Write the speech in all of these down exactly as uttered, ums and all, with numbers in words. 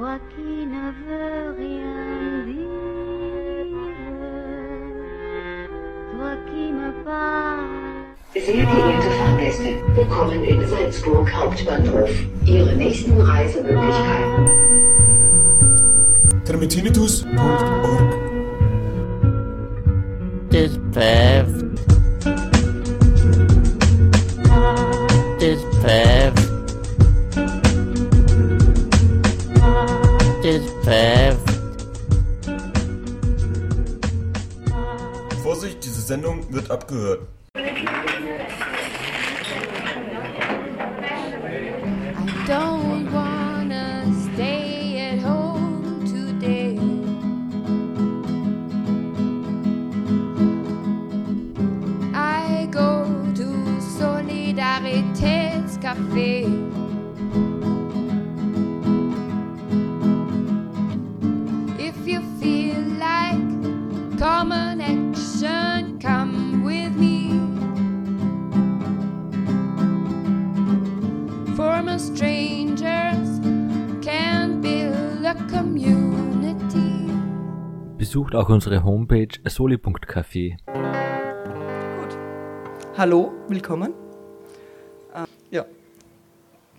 toi qui ne veux rien dire, toi qui me parles. Sehr geehrte Fahrgäste, willkommen in Salzburg Hauptbahnhof. Ihre nächsten Reisemöglichkeiten. Termitinitus Punkt org. Das Päff. Das Päff. Das Päff. Vorsicht, diese Sendung wird abgehört. Besucht auch unsere Homepage soli punkt café. Gut. Hallo, willkommen. Ähm, ja.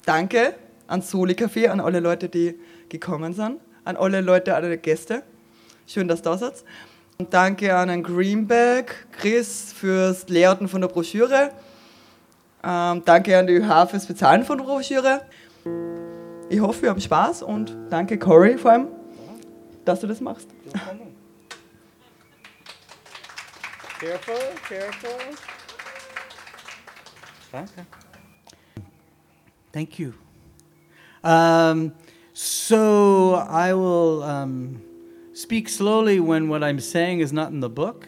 Danke an Soli Café, an alle Leute, die gekommen sind, an alle Leute, alle Gäste. Schön, dass du da seid. Und danke an den Greenback, Chris, fürs Layouten von der Broschüre. Ähm, danke an die ÖH fürs Bezahlen von der Broschüre. Ich hoffe, wir haben Spaß und danke Corey vor allem, dass du das machst. Careful, careful. Danke. Thank you. Um, so I will um, speak slowly when what I'm saying is not in the book.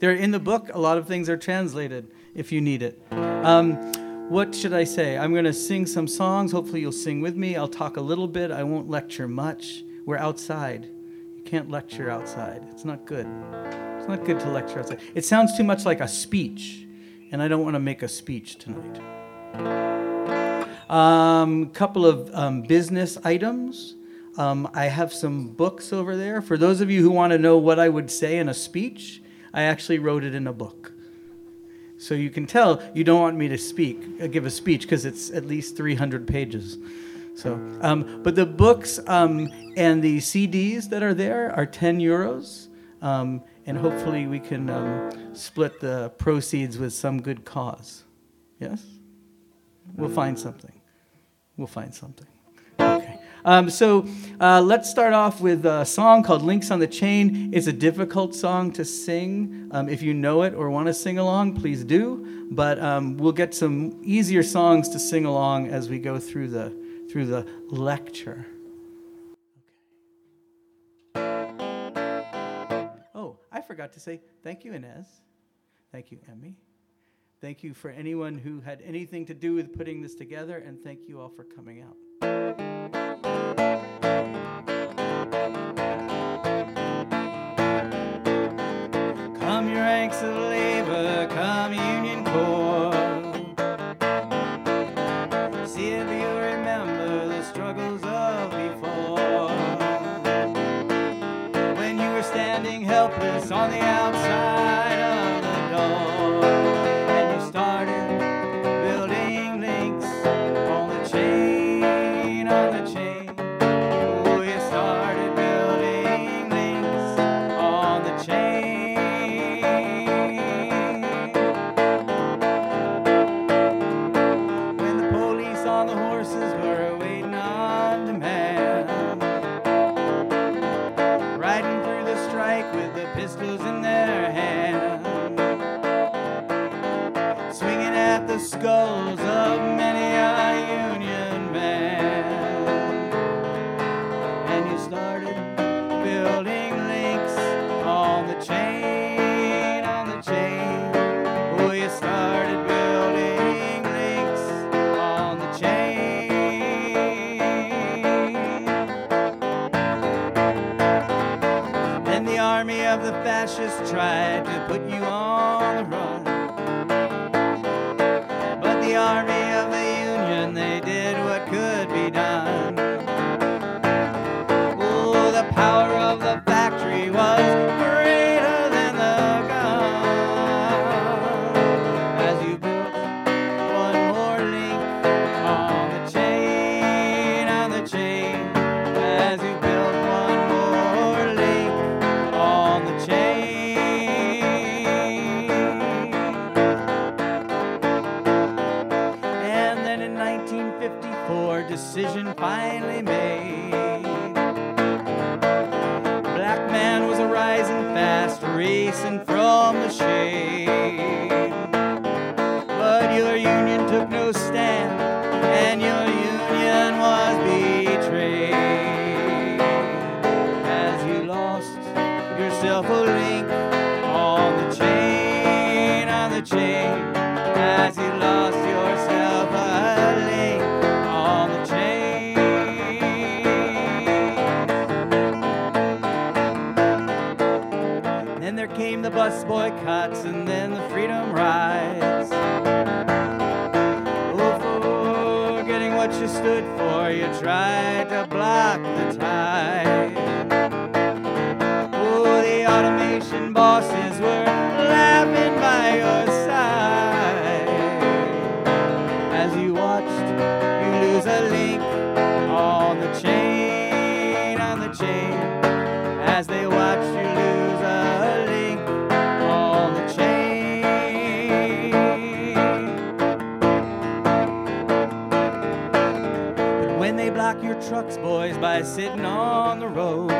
They're in the book. A lot of things are translated if you need it. Um, what should I say? I'm going to sing some songs. Hopefully you'll sing with me. I'll talk a little bit. I won't lecture much. We're outside. You can't lecture outside. It's not good. It's not good to lecture outside. It sounds too much like a speech, and I don't want to make a speech tonight. A um, couple of um, business items. Um, I have some books over there. For those of you who want to know what I would say in a speech, I actually wrote it in a book. So you can tell you don't want me to speak, uh, give a speech, because it's at least three hundred pages. So, um, but the books um, and the C Ds that are there are ten euros. Um, and hopefully we can um, split the proceeds with some good cause. Yes? We'll find something. We'll find something. Okay. Um, so uh, let's start off with a song called Links on the Chain. It's a difficult song to sing. Um, if you know it or want to sing along, please do. But um, we'll get some easier songs to sing along as we go through the through the lecture. I forgot to say thank you, Inez. Thank you, Emmy. Thank you for anyone who had anything to do with putting this together, and thank you all for coming out. Come, your ranks of labor, come, Union Corps. See if you remember the struggles of before. Standing helpless on the outside of the door, and you started building links on the chain, on the chain. Oh, you started building links on the chain. When the police on the horses were waiting on demand, riding through strike with the pistols in their hand, swinging at the skulls of many a Union man, and you started building links on the chain, on the chain. Oh, you started building links on the chain. Army of the fascists tried to put you on the run, but the army of the Union, they did what could be done. nineteen fifty-four decision finally made. Black man was arising fast, racing from the shade. But your union took no stand, and your union was betrayed. As you lost yourself a link on the chain, on the chain, as you lost yourself a link on the chain. Then there came the bus boycotts, and then the freedom rides. Oh, forgetting what you stood for, you tried to block the tide. Oh, the automation bosses were laughing by your side. A link on the chain, on the chain, as they watch you lose a link on the chain. But when they block your trucks, boys, by sitting on the road,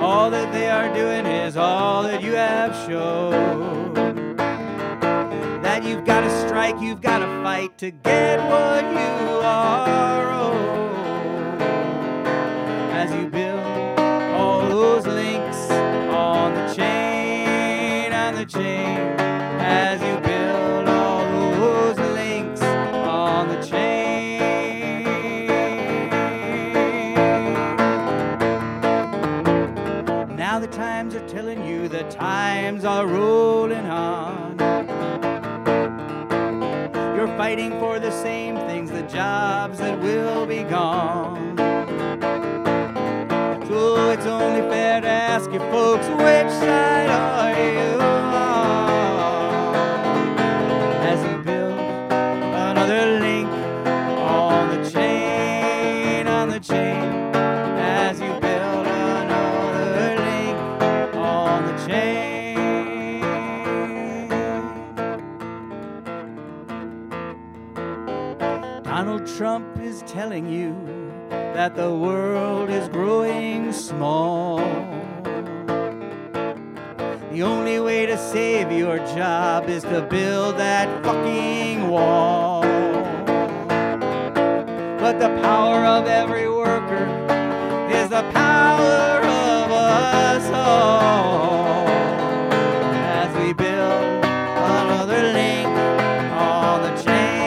all that they are doing is all that you have showed. That you've got to strike, you've got to fight to get what you are owed. As you build all those links on the chain, on the chain, as you build all those links on the chain. Now the times are telling you the times are rolling on. You're fighting for the same things, the jobs that will be gone. So it's only fair to ask you folks, which side are you on? As you build another link on the chain, on the chain, as you build another link on the chain. Donald Trump is telling you that the world is growing small. The only way to save your job is to build that fucking wall. But the power of every worker is the power of us all. As we build another link on the chain.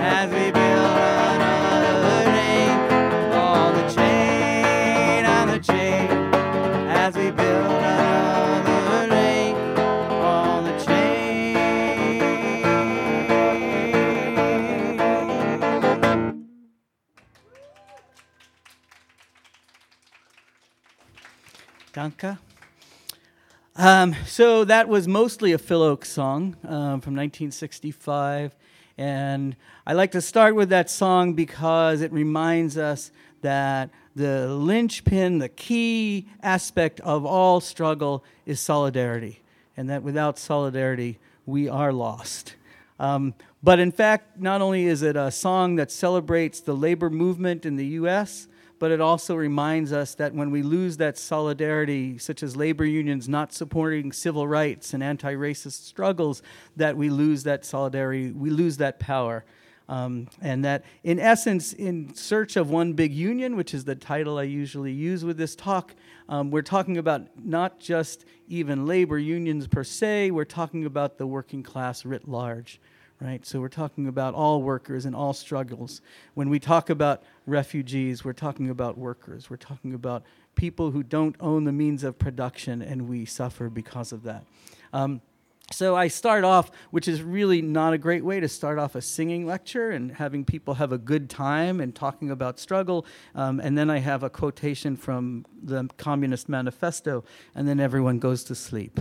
As we build another link on the chain, on the chain, as we build another link on the chain. Danke. Um, so that was mostly a Phil Ochs song um, from nineteen sixty-five. And I like to start with that song because it reminds us that the linchpin, the key aspect of all struggle is solidarity, and that without solidarity, we are lost. Um, but in fact, not only is it a song that celebrates the labor movement in the U S, but it also reminds us that when we lose that solidarity, such as labor unions not supporting civil rights and anti-racist struggles, that we lose that solidarity, we lose that power. Um, and that, in essence, in search of one big union, which is the title I usually use with this talk, um, we're talking about not just even labor unions per se, we're talking about the working class writ large. Right, so we're talking about all workers and all struggles. When we talk about refugees, we're talking about workers. We're talking about people who don't own the means of production, and we suffer because of that. Um, so I start off, which is really not a great way to start off a singing lecture and having people have a good time and talking about struggle. Um, and then I have a quotation from the Communist Manifesto, and then everyone goes to sleep.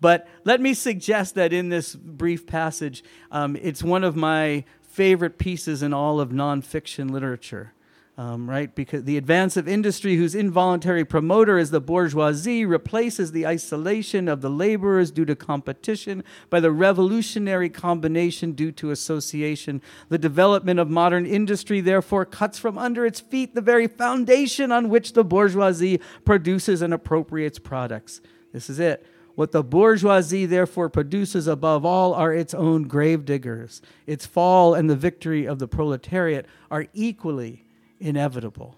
But let me suggest that in this brief passage, um, it's one of my favorite pieces in all of nonfiction literature. Um, right? Because the advance of industry, whose involuntary promoter is the bourgeoisie, replaces the isolation of the laborers due to competition by the revolutionary combination due to association. The development of modern industry, therefore, cuts from under its feet the very foundation on which the bourgeoisie produces and appropriates products. This is it. What the bourgeoisie, therefore, produces above all are its own gravediggers. Its fall and the victory of the proletariat are equally inevitable.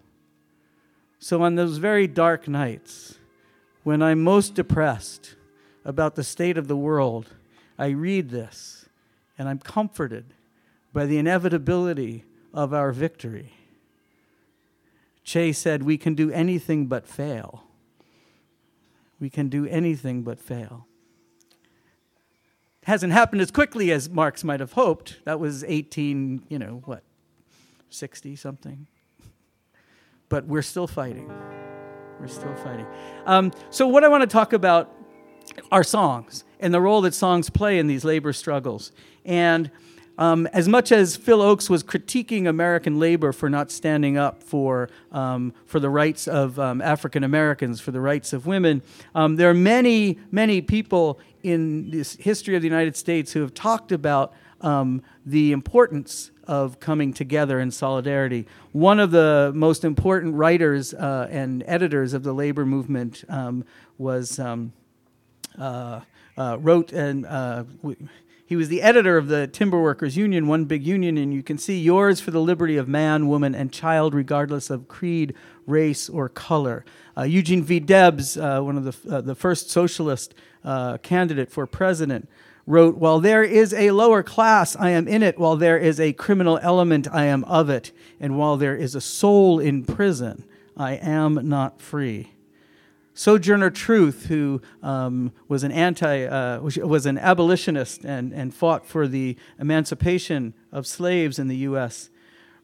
So on those very dark nights, when I'm most depressed about the state of the world, I read this, and I'm comforted by the inevitability of our victory. Che said, we can do anything but fail. We can do anything but fail. It hasn't happened as quickly as Marx might have hoped. That was eighteen, you know, what, sixty-something? But we're still fighting. We're still fighting. Um, so what I want to talk about are songs and the role that songs play in these labor struggles. And um, as much as Phil Ochs was critiquing American labor for not standing up for um, for the rights of um, African Americans, for the rights of women, um, there are many, many people in this history of the United States who have talked about um, the importance of coming together in solidarity. One of the most important writers uh, and editors of the labor movement um, was um, uh, uh, wrote and uh, w- he was the editor of the Timber Workers Union, one big union, and you can see yours for the liberty of man, woman, and child, regardless of creed, race, or color. Uh, Eugene V. Debs, uh, one of the uh, the first socialist uh, candidate for president, wrote, while there is a lower class, I am in it. While there is a criminal element, I am of it. And while there is a soul in prison, I am not free. Sojourner Truth, who um, was an anti, uh, was an abolitionist and, and fought for the emancipation of slaves in the U S,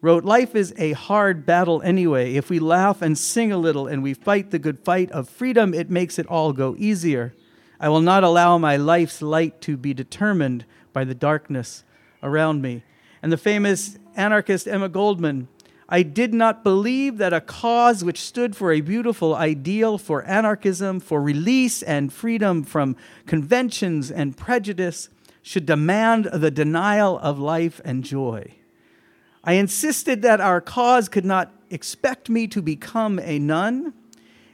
wrote, life is a hard battle anyway. If we laugh and sing a little and we fight the good fight of freedom, it makes it all go easier. I will not allow my life's light to be determined by the darkness around me. And the famous anarchist Emma Goldman, I did not believe that a cause which stood for a beautiful ideal for anarchism, for release and freedom from conventions and prejudice, should demand the denial of life and joy. I insisted that our cause could not expect me to become a nun,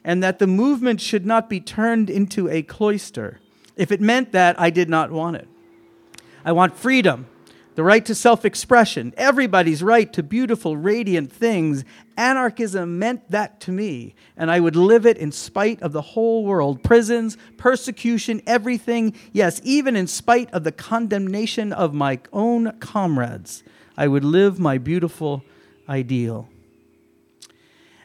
and that the movement should not be turned into a cloister, if it meant that I did not want it. I want freedom, the right to self-expression, everybody's right to beautiful, radiant things. Anarchism meant that to me, and I would live it in spite of the whole world, prisons, persecution, everything, yes, even in spite of the condemnation of my own comrades. I would live my beautiful ideal.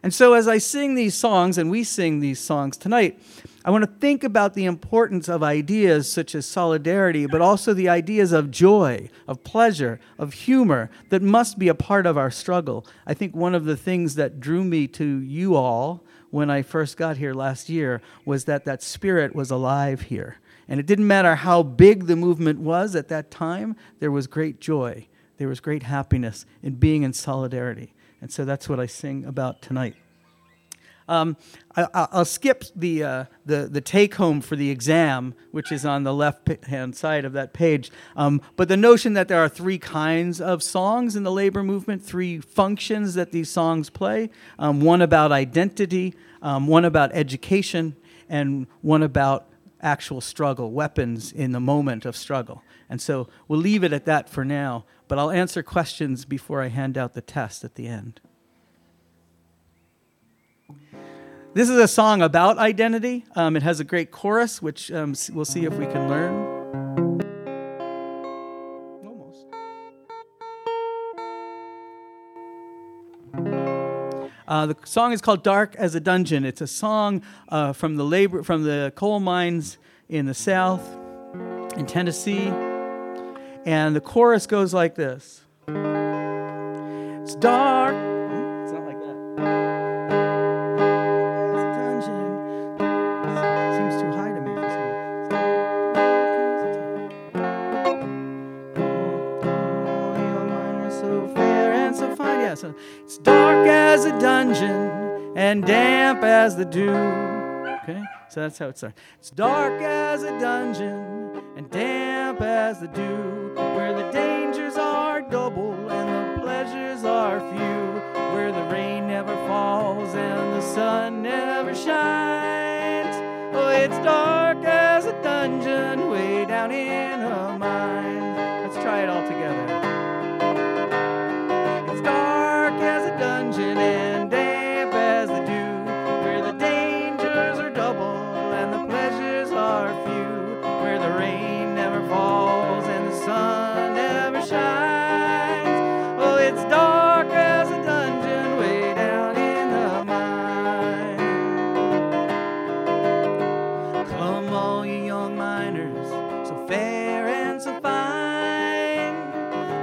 And so as I sing these songs, and we sing these songs tonight, I want to think about the importance of ideas such as solidarity, but also the ideas of joy, of pleasure, of humor that must be a part of our struggle. I think one of the things that drew me to you all when I first got here last year was that that spirit was alive here. And it didn't matter how big the movement was at that time, there was great joy, there was great happiness in being in solidarity. And so that's what I sing about tonight. Um, I, I'll skip the, uh, the the take-home for the exam, which is on the left-hand side of that page. Um, but the notion that there are three kinds of songs in the labor movement, three functions that these songs play, um, one about identity, um, one about education, and one about actual struggle, weapons in the moment of struggle. And so we'll leave it at that for now, but I'll answer questions before I hand out the test at the end. This is a song about identity. Um, it has a great chorus, which um, we'll see if we can learn. Almost. Uh, the song is called "Dark as a Dungeon." It's a song uh, from the labor from the coal mines in the South, in Tennessee. And the chorus goes like this. It's dark. It's not like that. It's a dungeon. It seems too high to me for some reason. Your mind was so fair and so fine. Yes. plaza. It's dark as a dungeon and damp as the dew. Okay, so that's how it starts. It's dark as a dungeon and damp as the dew, where the dangers are double and the pleasures are few, where the rain never falls and the sun never shines. Oh, it's dark as a dungeon way down in a mine. Let's try it all together. Dungeon and damp as the dew, where the dangers are double and the pleasures are few, where the rain never falls and the sun never shines. Oh, it's dark as a dungeon way down in the mine. Come all you young miners, so fair and so fine,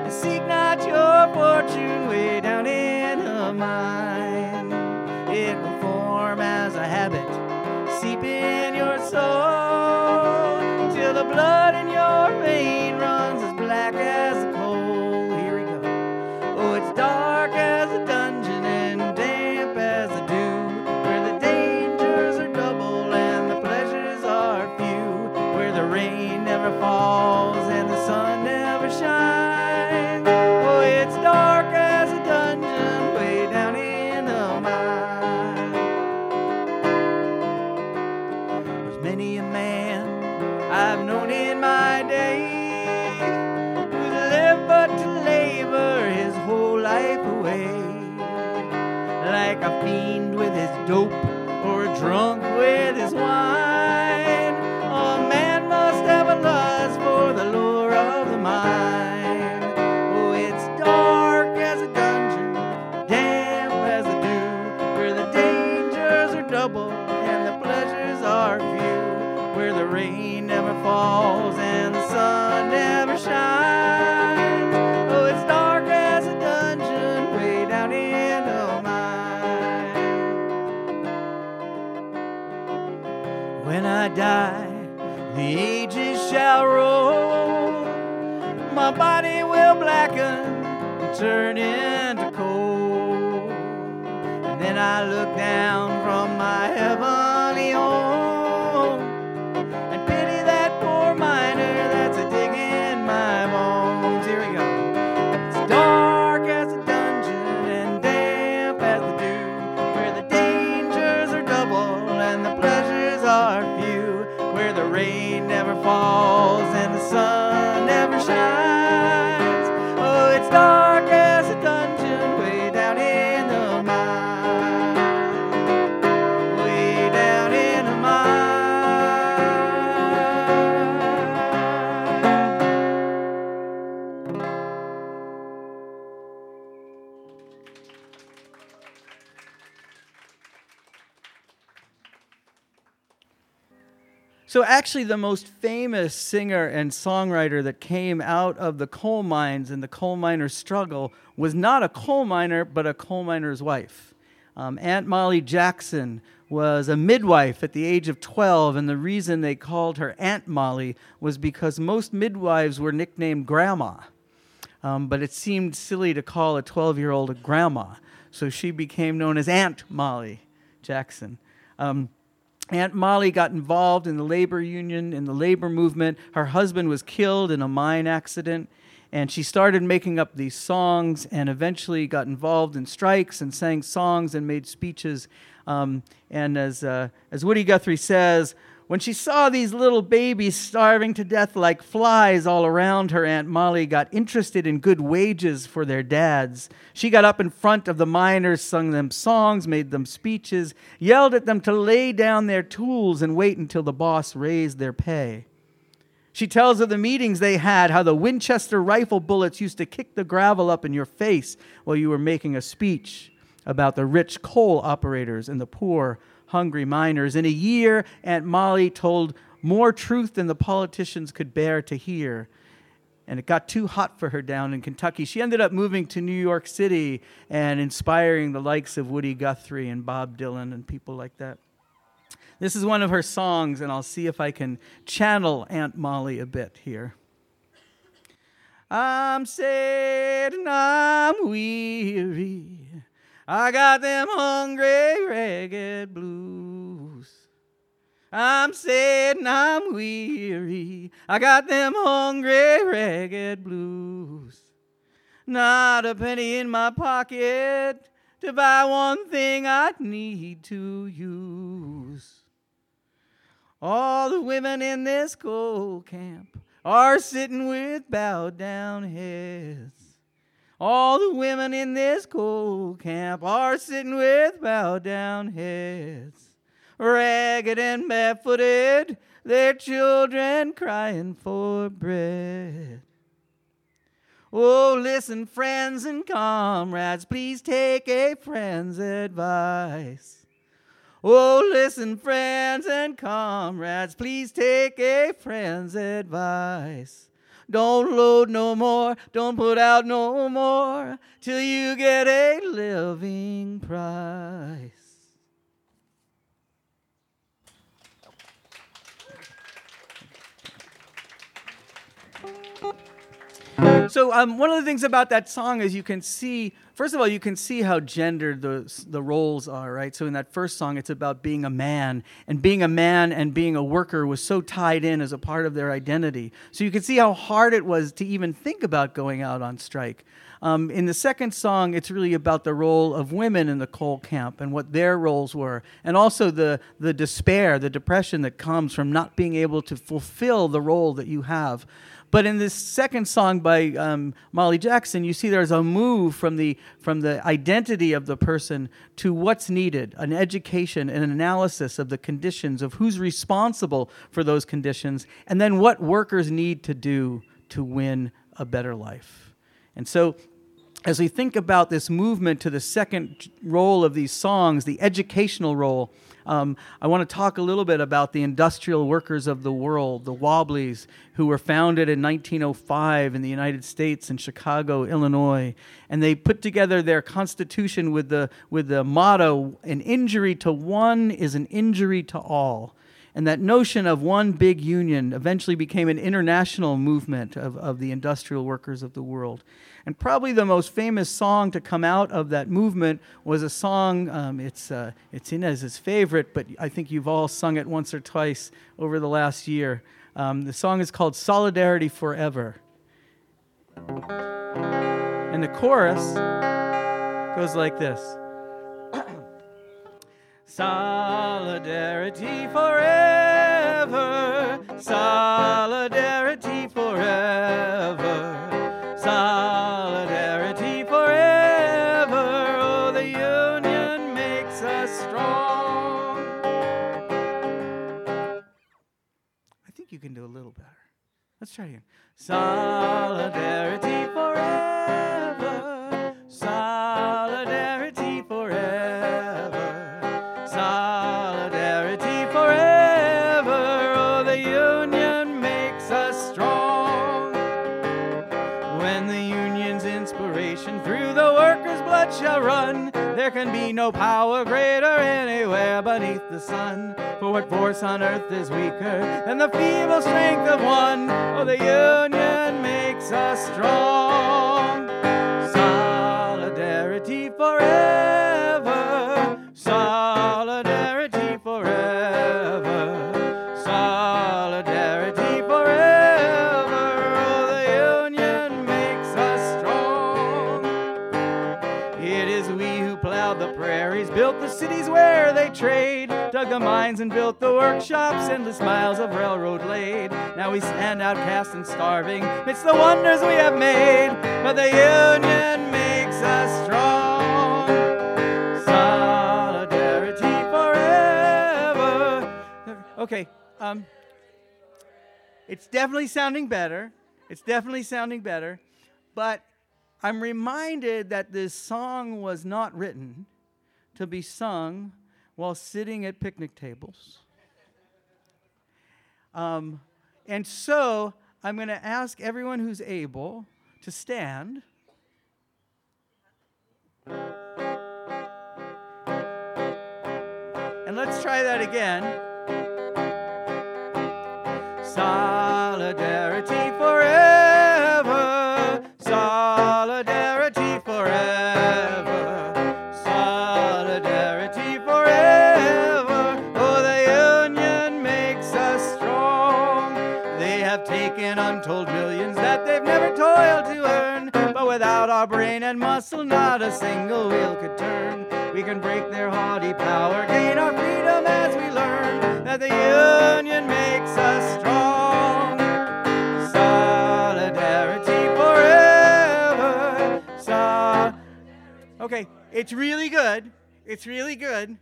and seek not your fortune way down in mine. It will form as a habit, seep in your soul, till the blood in your vein runs as black as the coal. Here we go. Oh, it's dark as a dungeon and damp as the dew, where the dangers are double and the pleasures are few, where the rain never falls and the sun never shines. Oh, it's dark as a dungeon. I've known in my day who's lived but to labor his whole life away, like a fiend with his dope or a drunk with his wine. Oh, a man must have a lust for the lure of the mine. Oh, it's dark as a dungeon, damp as a dew, where the dangers are double and the pleasures are few, where the rain never falls and the sun never shines. Oh, it's dark as a dungeon way down in a mine. When I die, the ages shall roll, my body will blacken and turn into coal, and then I look down from my heavenly home. Falls and the sun never shines. Oh, it's dark as a dungeon way down in the mine, way down in the mine. So actually the most famous singer and songwriter that came out of the coal mines and the coal miner struggle was not a coal miner, but a coal miner's wife. Um, Aunt Molly Jackson was a midwife at the age of twelve, and the reason they called her Aunt Molly was because most midwives were nicknamed Grandma. Um, but it seemed silly to call a twelve-year-old a grandma, so she became known as Aunt Molly Jackson. Um, Aunt Molly got involved in the labor union, in the labor movement. Her husband was killed in a mine accident, and she started making up these songs and eventually got involved in strikes and sang songs and made speeches. Um, and as uh, as Woody Guthrie says, when she saw these little babies starving to death like flies all around her, Aunt Molly got interested in good wages for their dads. She got up in front of the miners, sung them songs, made them speeches, yelled at them to lay down their tools and wait until the boss raised their pay. She tells of the meetings they had, how the Winchester rifle bullets used to kick the gravel up in your face while you were making a speech about the rich coal operators and the poor hungry miners. In a year, Aunt Molly told more truth than the politicians could bear to hear. And it got too hot for her down in Kentucky. She ended up moving to New York City and inspiring the likes of Woody Guthrie and Bob Dylan and people like that. This is one of her songs, and I'll see if I can channel Aunt Molly a bit here. I'm sad and I'm weary. I got them hungry ragged blues. I'm sad and I'm weary. I got them hungry ragged blues. Not a penny in my pocket to buy one thing I'd need to use. All the women in this coal camp are sitting with bowed down heads. All the women in this coal camp are sitting with bowed down heads. Ragged and barefooted, their children crying for bread. Oh, listen, friends and comrades, please take a friend's advice. Oh, listen, friends and comrades, please take a friend's advice. Don't load no more, don't put out no more, till you get a living price. So um, one of the things about that song is you can see, first of all, you can see how gendered the the roles are, right? So in that first song, it's about being a man. And being a man and being a worker was so tied in as a part of their identity. So you can see how hard it was to even think about going out on strike. Um, in the second song, it's really about the role of women in the coal camp and what their roles were, and also the the despair, the depression that comes from not being able to fulfill the role that you have. But in this second song by um, Molly Jackson, you see there's a move from the from the identity of the person to what's needed, an education, an analysis of the conditions, of who's responsible for those conditions, and then what workers need to do to win a better life. And so as we think about this movement to the second role of these songs, the educational role, Um, I want to talk a little bit about the industrial workers of the world, the Wobblies, who were founded in nineteen oh five in the United States in Chicago, Illinois. And they put together their constitution with the, with the motto, an injury to one is an injury to all. And that notion of one big union eventually became an international movement of, of the industrial workers of the world. And probably the most famous song to come out of that movement was a song, um, it's, uh, it's Inez's favorite, but I think you've all sung it once or twice over the last year. Um, the song is called Solidarity Forever. And the chorus goes like this. Solidarity forever, solidarity forever, solidarity forever, oh, the union makes us strong. I think you can do a little better. Let's try again. Solidarity forever, solidarity forever. Solidarity forever, oh, the union makes us strong. When the union's inspiration through the workers' blood shall run, there can be no power greater anywhere beneath the sun. For what force on earth is weaker than the feeble strength of one? Oh, the union makes us strong. Solidarity forever, solidarity forever, solidarity forever, oh, the union makes us strong. It is we who plowed the prairies, built the cities where they trade, dug the mines and built the workshops, endless miles of railroad laid. Now we stand outcast and starving, it's the wonders we have made, but the union makes us strong. Solidarity forever. Okay, um, it's definitely sounding better. It's definitely sounding better, but I'm reminded that this song was not written to be sung while sitting at picnic tables. Um, and so I'm going to ask everyone who's able to stand. And let's try that again. Solidarity forever. They have taken untold millions that they've never toiled to earn. But without our brain and muscle, not a single wheel could turn. We can break their haughty power, gain our freedom as we learn that the union makes us strong. Solidarity forever. So- okay, it's really good. It's really good.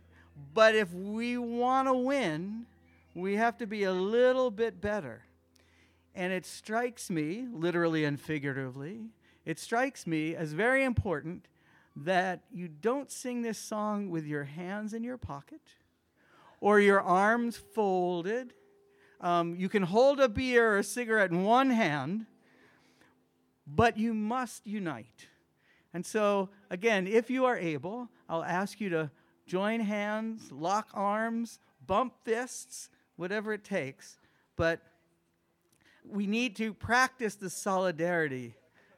But if we want to win, we have to be a little bit better. And it strikes me, literally and figuratively, it strikes me as very important that you don't sing this song with your hands in your pocket or your arms folded. Um, you can hold a beer or a cigarette in one hand, but you must unite. And so, again, if you are able, I'll ask you to join hands, lock arms, bump fists, whatever it takes. But we need to practice the solidarity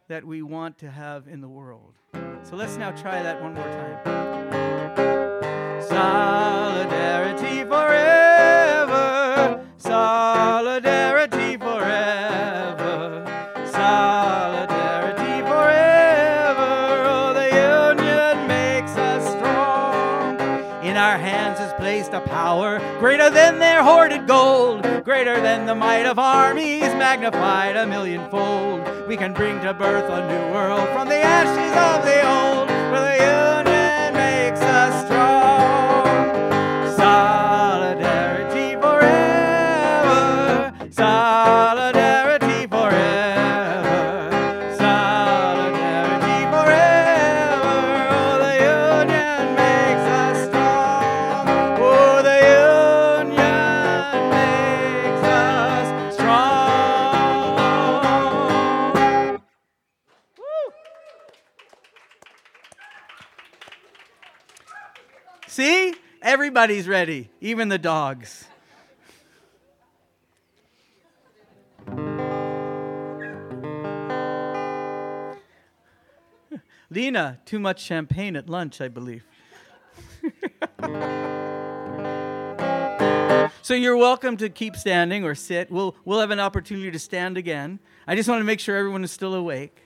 that we want to have in the world. So let's now try that one more time. Solidarity forever. Solidarity forever. Solidarity forever. Oh, the union makes us strong. In our hands is placed a power greater than their hoarded gold, greater than the might of armies, magnified a millionfold. We can bring to birth a new world from the ashes of the old, where the union makes us strong. Solidarity forever, solidarity forever, solidarity forever. Oh, the union makes us strong. Oh, the union makes us strong. See? Everybody's ready, even the dogs. Lena, too much champagne at lunch, I believe. So you're welcome to keep standing or sit. We'll we'll have an opportunity to stand again. I just want to make sure everyone is still awake.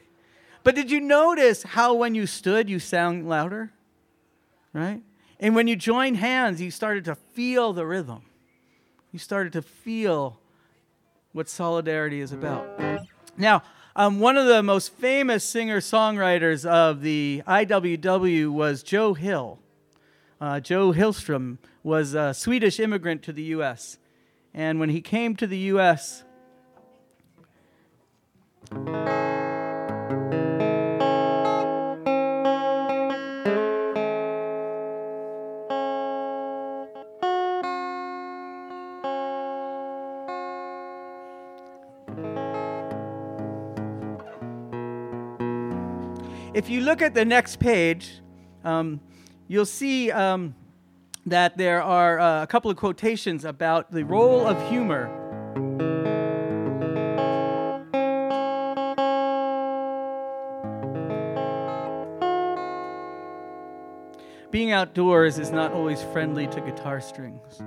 But did you notice how when you stood, you sang louder? Right? And when you joined hands, you started to feel the rhythm. You started to feel what solidarity is about. Now, um, one of the most famous singer-songwriters of the I W W was Joe Hill. Uh, Joe Hillström was a Swedish immigrant to the U S And when he came to the U S, if you look at the next page, um, you'll see um, that there are uh, a couple of quotations about the role of humor. Being outdoors is not always friendly to guitar strings. I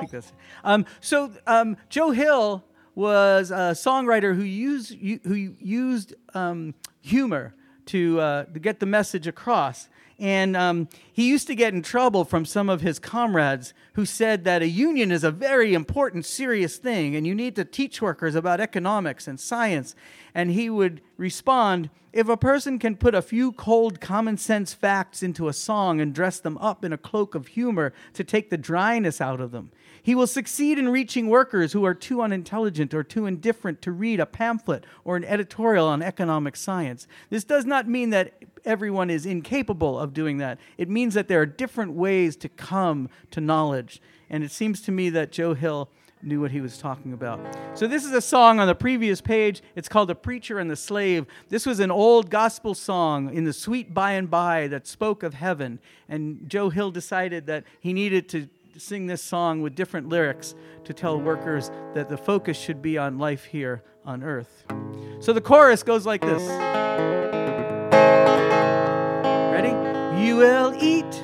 think that's it. Um, so um, Joe Hill was a songwriter who used who used um, humor to uh, to get the message across, and um, he used to get in trouble from some of his comrades who said that a union is a very important, serious thing, and you need to teach workers about economics and science. And he would respond, "If a person can put a few cold, common sense facts into a song and dress them up in a cloak of humor to take the dryness out of them, he will succeed in reaching workers who are too unintelligent or too indifferent to read a pamphlet or an editorial on economic science. This does not mean that everyone is incapable of doing that. It means that there are different ways to come to knowledge." And it seems to me that Joe Hill knew what he was talking about. So this is a song on the previous page. It's called The Preacher and the Slave. This was an old gospel song in the sweet by and by that spoke of heaven. And Joe Hill decided that he needed to sing this song with different lyrics to tell workers that the focus should be on life here on earth. So the chorus goes like this. Ready? You will eat.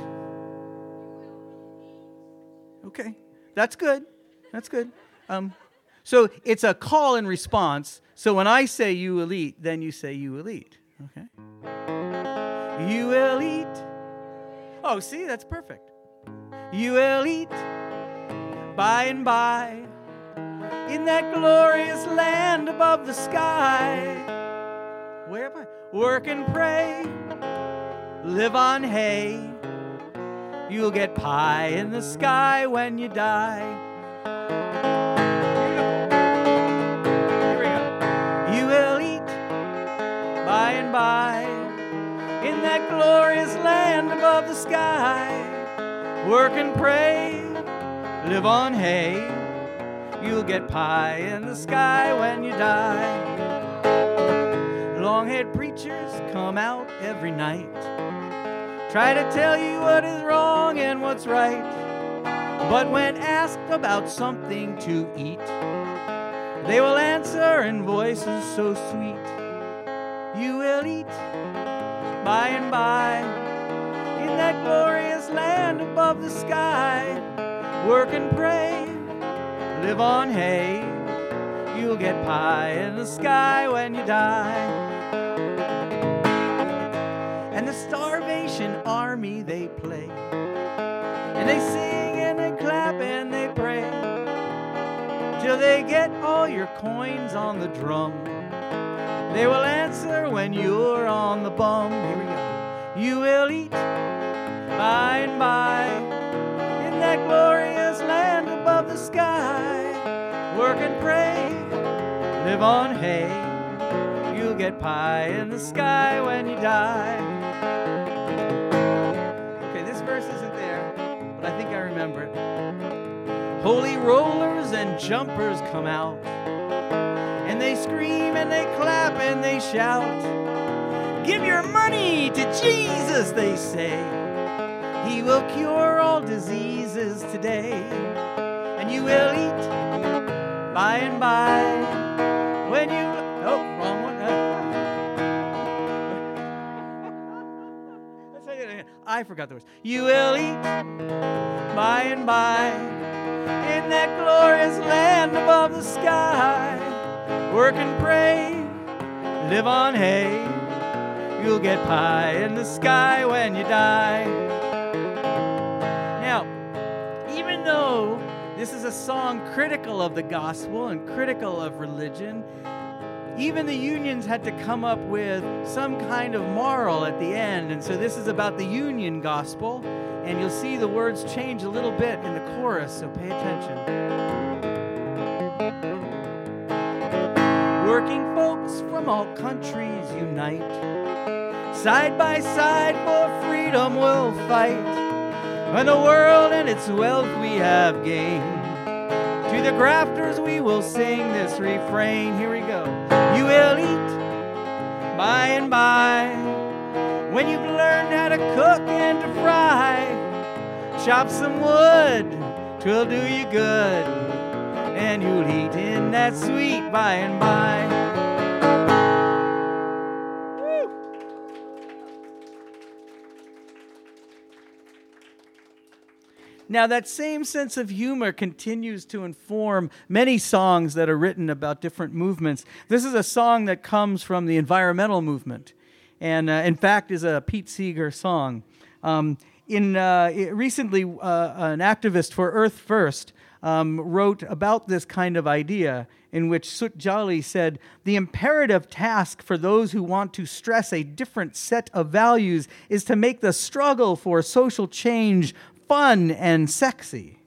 Okay, that's good. That's good. Um, so it's a call and response. So when I say you will eat, then you say you will eat. Okay. You will eat. Oh, see, that's perfect. You will eat by and by in that glorious land above the sky. Where am I? Work and pray, live on hay. You'll get pie in the sky when you die. By and by, in that glorious land above the sky, work and pray, live on hay, you'll get pie in the sky when you die. Long-haired preachers come out every night, try to tell you what is wrong and what's right, but when asked about something to eat, they will answer in voices so sweet. You will eat by and by in that glorious land above the sky. Work and pray, live on hay. You'll get pie in the sky when you die. And the starvation army they play, and they sing and they clap and they pray, till they get all your coins on the drum. They will answer when you're on the bum. Here we go. You will eat by and by in that glorious land above the sky. Work and pray, live on hay. You'll get pie in the sky when you die. Okay, this verse isn't there, but I think I remember it. Holy rollers and jumpers come out, and they scream and they clap and they shout. Give your money to Jesus, they say. He will cure all diseases today. And you will eat by and by when you... Oh, wrong one. Let's take it again. I forgot the words. You will eat by and by in that glorious land above the sky. Work and pray, live on hay. You'll get pie in the sky when you die. Now, even though this is a song critical of the gospel and critical of religion, even the unions had to come up with some kind of moral at the end. And so this is about the union gospel. And you'll see the words change a little bit in the chorus, so pay attention. Working folks from all countries unite. Side by side for freedom we'll fight. And the world and its wealth we have gained. To the grafters we will sing this refrain. Here we go. You will eat by and by when you've learned how to cook and to fry. Chop some wood, 'twill do you good. And you'll eat in that sweet by and by. Woo. Now that same sense of humor continues to inform many songs that are written about different movements. This is a song that comes from the environmental movement, and uh, in fact is a Pete Seeger song. Um, in uh, recently, uh, an activist for Earth First Um, wrote about this kind of idea, in which Sut Jhally said, the imperative task for those who want to stress a different set of values is to make the struggle for social change fun and sexy.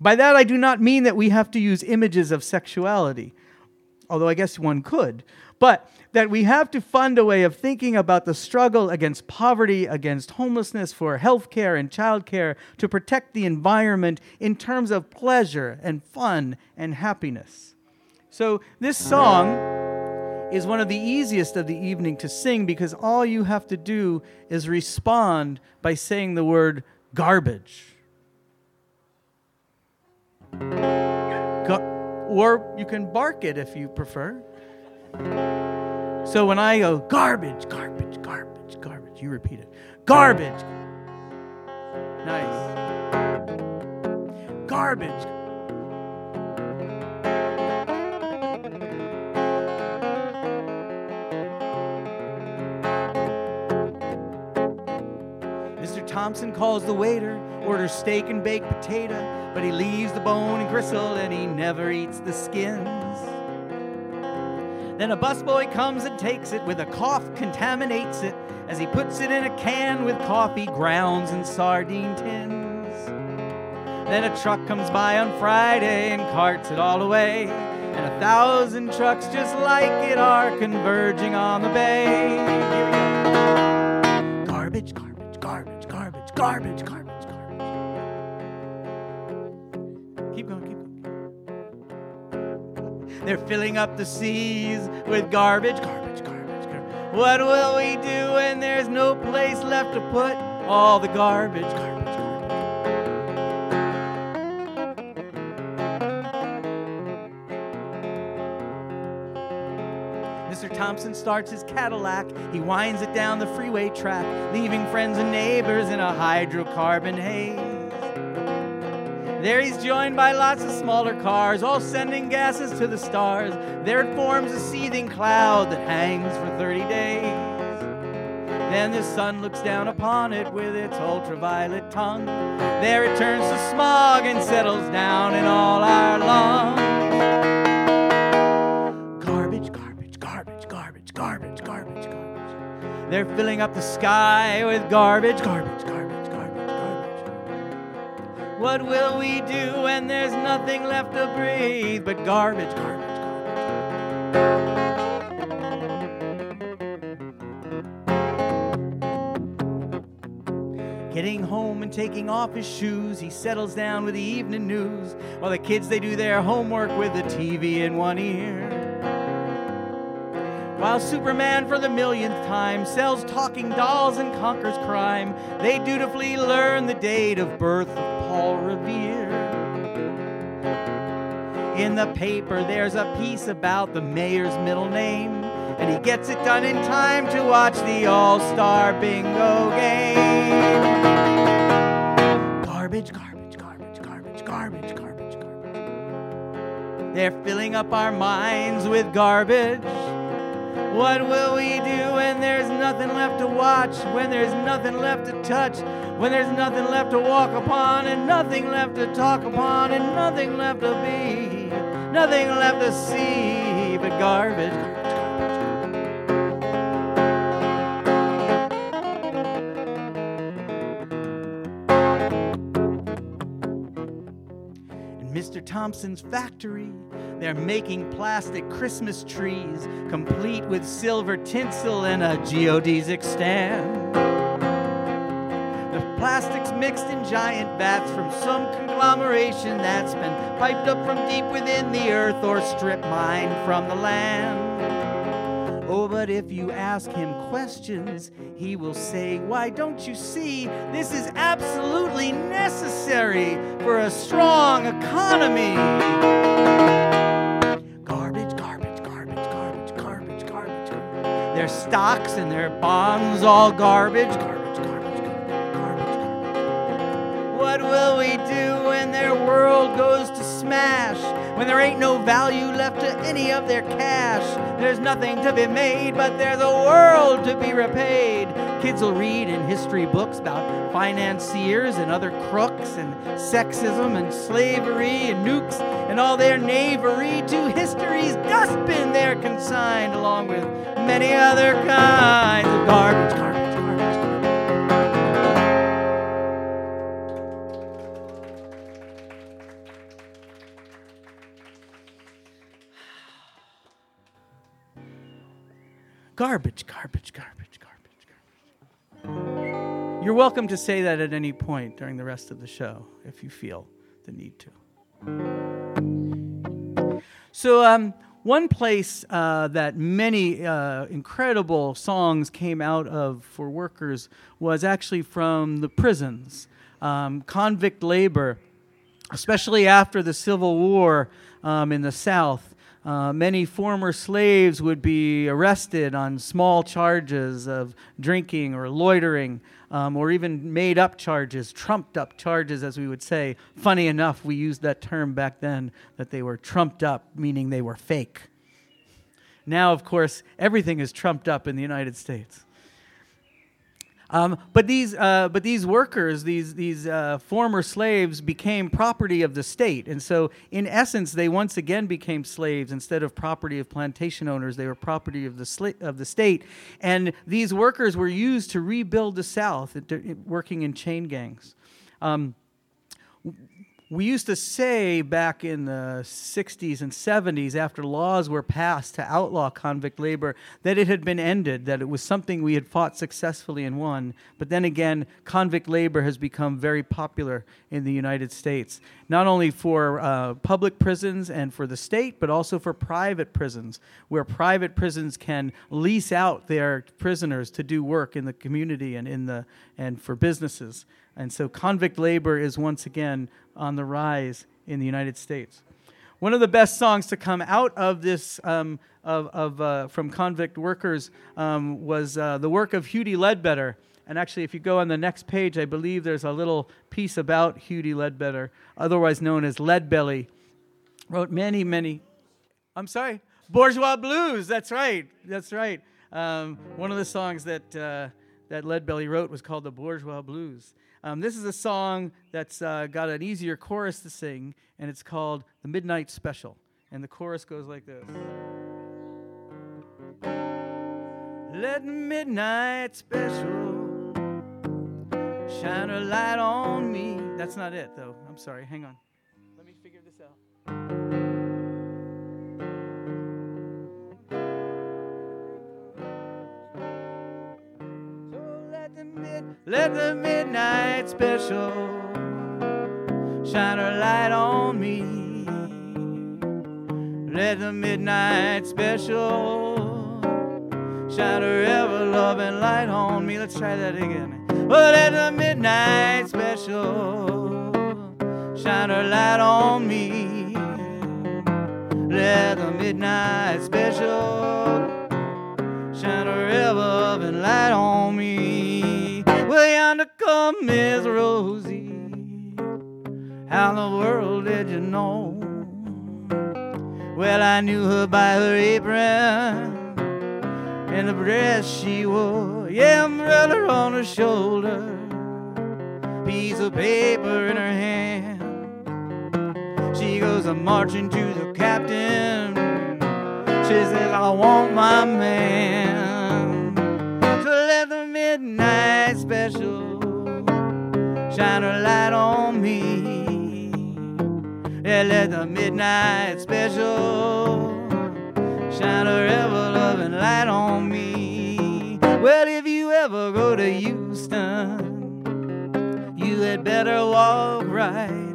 By that I do not mean that we have to use images of sexuality, although I guess one could, but that we have to fund a way of thinking about the struggle against poverty, against homelessness, for health care and childcare, to protect the environment in terms of pleasure and fun and happiness. So this song is one of the easiest of the evening to sing, because all you have to do is respond by saying the word garbage. Gar- or you can bark it if you prefer. So when I go, garbage, garbage, garbage, garbage, you repeat it. Garbage. Nice. Garbage. Thompson calls the waiter, orders steak and baked potato, but he leaves the bone and gristle and he never eats the skins. Then a busboy comes and takes it with a cough, contaminates it, as he puts it in a can with coffee grounds and sardine tins. Then a truck comes by on Friday and carts it all away, and a thousand trucks just like it are converging on the bay. Here we go. Garbage, garbage, garbage, garbage, garbage, garbage, garbage. Keep going, keep going. They're filling up the seas with garbage, garbage, garbage, garbage. What will we do when there's no place left to put all the garbage, garbage? Thompson starts his Cadillac. He winds it down the freeway track, leaving friends and neighbors in a hydrocarbon haze. There he's joined by lots of smaller cars, all sending gases to the stars. There it forms a seething cloud that hangs for thirty days. Then the sun looks down upon it with its ultraviolet tongue. There it turns to smog and settles down in all our lungs. Garbage, garbage. Garbage, garbage, garbage. They're filling up the sky with garbage, garbage, garbage, garbage, garbage. What will we do when there's nothing left to breathe but garbage, garbage, garbage? Getting home and taking off his shoes, he settles down with the evening news, while the kids, they do their homework with the T V in one ear. While Superman for the millionth time sells talking dolls and conquers crime, they dutifully learn the date of birth of Paul Revere. In the paper there's a piece about the mayor's middle name, and he gets it done in time to watch the All-Star Bingo game. Garbage, garbage, garbage, garbage, garbage, garbage, garbage. They're filling up our minds with garbage. What will we do when there's nothing left to watch, when there's nothing left to touch, when there's nothing left to walk upon, and nothing left to talk upon, and nothing left to be, nothing left to see but garbage? In Mister Thompson's factory, they're making plastic Christmas trees, complete with silver tinsel and a geodesic stand. The plastic's mixed in giant vats from some conglomeration that's been piped up from deep within the earth or strip mined from the land. Oh, but if you ask him questions, he will say, "Why, don't you see? This is absolutely necessary for a strong economy." Their stocks and their bonds, all garbage, garbage, garbage, garbage, garbage, garbage. What will we do when their world goes to smash? When there ain't no value left to any of their cash? There's nothing to be made, but there's a world to be repaid. Kids will read in history books about financiers and other crooks and sexism and slavery and nukes and all their knavery. To history's dustbin they're consigned, along with many other kinds of garbage, garbage, garbage, garbage. Garbage, garbage, garbage, garbage, garbage. You're welcome to say that at any point during the rest of the show if you feel the need to. So, um... one place uh, that many uh, incredible songs came out of for workers was actually from the prisons. Um, convict labor, especially after the Civil War um, in the South, uh, many former slaves would be arrested on small charges of drinking or loitering, um, or even made-up charges, trumped-up charges, as we would say. Funny enough, we used that term back then, that they were trumped up, meaning they were fake. Now, of course, everything is trumped up in the United States. Um, but these, uh, but these workers, these these uh, former slaves, became property of the state, and so in essence, they once again became slaves instead of property of plantation owners. They were property of the sli- of the state, and these workers were used to rebuild the South, working in chain gangs. Um, we used to say back in the sixties and seventies, after laws were passed to outlaw convict labor, that it had been ended, that it was something we had fought successfully and won. But then again, convict labor has become very popular in the United States, not only for uh, public prisons and for the state, but also for private prisons, where private prisons can lease out their prisoners to do work in the community and in the and for businesses. And so convict labor is once again on the rise in the United States. One of the best songs to come out of this, um, of, of uh, from convict workers, um, was uh, the work of Hughie Ledbetter. And actually, if you go on the next page, I believe there's a little piece about Hughie Ledbetter, otherwise known as Leadbelly. Wrote many, many, I'm sorry, Bourgeois Blues, that's right, that's right. Um, one of the songs that, uh, that Leadbelly wrote was called the Bourgeois Blues. Um, this is a song that's uh, got an easier chorus to sing, and it's called The Midnight Special. And the chorus goes like this. Let the midnight special shine a light on me. That's not it, though. I'm sorry. Hang on. Let me figure this out. So let the midnight... Let the midnight special shine a light on me. Let the midnight special shine a ever-loving light on me. Let's try that again. Oh, let the midnight special shine a light on me. Let the midnight special shine a ever-loving light on me. Well, yonder come Miss Rosie, how in the world did you know? Well, I knew her by her apron and the dress she wore. Yeah, umbrella on her shoulder, piece of paper in her hand. She goes a-marching to the captain. She says, I want my man. Midnight special shine a light on me. Yeah, let the midnight special shine a ever-loving light on me. Well, if you ever go to Houston, you had better walk right.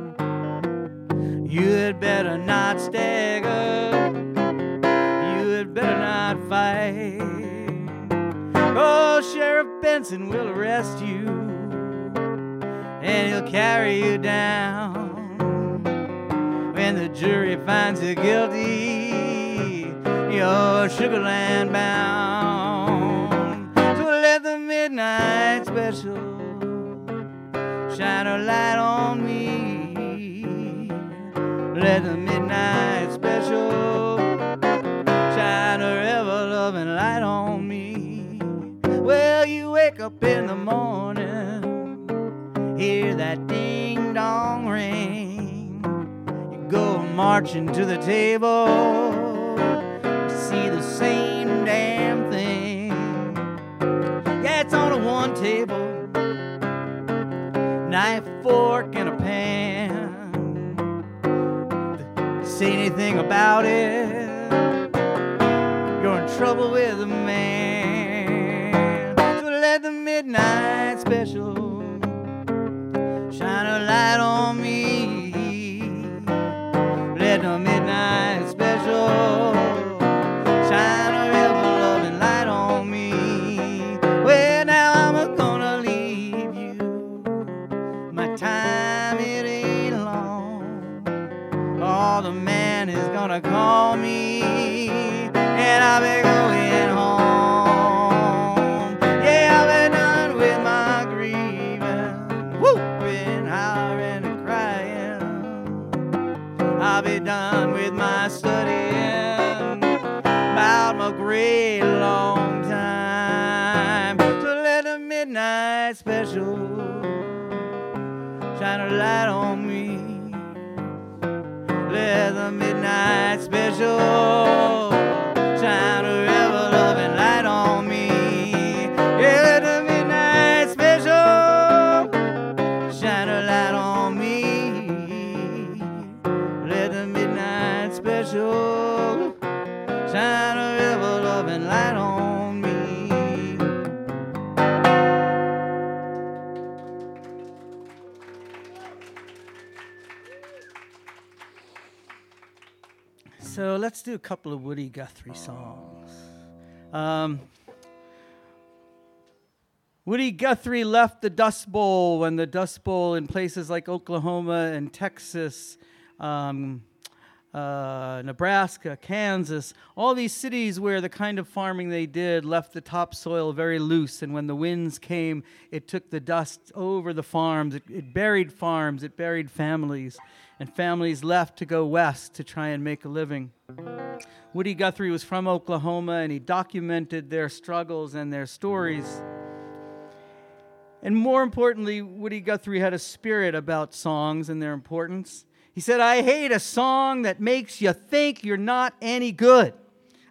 You had better not stagger. You had better not fight. Oh, Sheriff Benson will arrest you, and he'll carry you down. When the jury finds you guilty, you're sugar land bound. So let the midnight special shine a light on me. Let the midnight special shine a ever-loving light on me. Well, you wake up in the morning, hear that ding-dong ring. You go marching to the table, see the same damn thing. Yeah, it's on a one table, knife, fork, and a pan. Say anything about it, you're in trouble with a man. Let the midnight special shine a light on me. Let the midnight special shine a ever-loving light on me. Well, now I'm gonna leave you. My time, it ain't long. Oh, the man is gonna call me, and I'll be going home. I'll be done with my studying about my great long time. So let the midnight midnight special, shine a light on me. Let the midnight special shine a ever-loving light on me. Yeah, let the midnight special shine a light on me. Let the midnight special shine a ever-loving light on me. So let's do a couple of Woody Guthrie songs. Um, Woody Guthrie left the Dust Bowl when the Dust Bowl in places like Oklahoma and Texas, um, uh, Nebraska, Kansas, all these cities where the kind of farming they did left the topsoil very loose, and when the winds came, it took the dust over the farms. It, it buried farms. It buried families. And families left to go west to try and make a living. Woody Guthrie was from Oklahoma, and he documented their struggles and their stories. And more importantly, Woody Guthrie had a spirit about songs and their importance. He said, "I hate a song that makes you think you're not any good.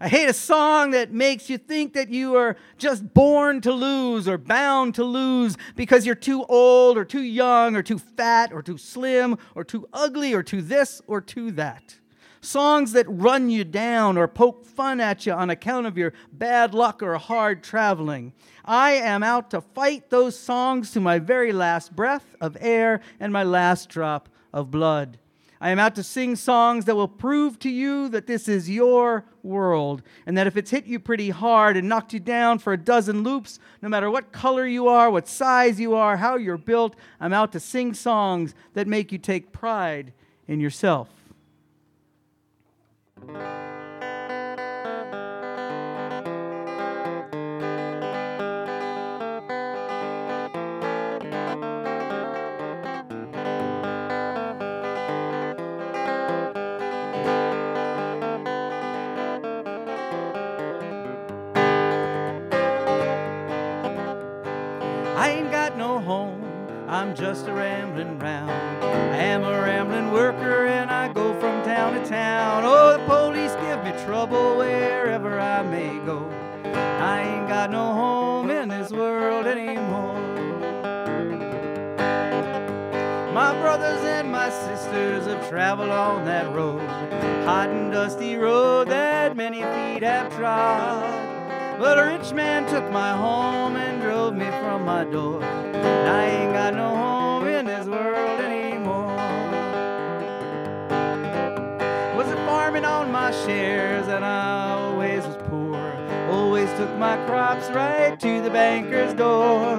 I hate a song that makes you think that you are just born to lose or bound to lose because you're too old or too young or too fat or too slim or too ugly or too this or too that. Songs that run you down or poke fun at you on account of your bad luck or hard traveling. I am out to fight those songs to my very last breath of air and my last drop of blood. I am out to sing songs that will prove to you that this is your world, and that if it's hit you pretty hard and knocked you down for a dozen loops, no matter what color you are, what size you are, how you're built, I'm out to sing songs that make you take pride in yourself." I'm just a ramblin' round. I am a ramblin' worker and I go from town to town. Oh, the police give me trouble wherever I may go. I ain't got no home in this world anymore. My brothers and my sisters have traveled on that road, hot and dusty road that many feet have trod. But a rich man took my home and drove me from my door. And I ain't got no home in this world anymore. Was it farming on my shares and I always was poor. Always took my crops right to the banker's door.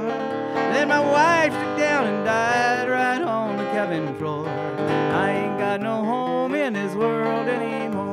Then my wife took down and died right on the cabin floor. And I ain't got no home in this world anymore.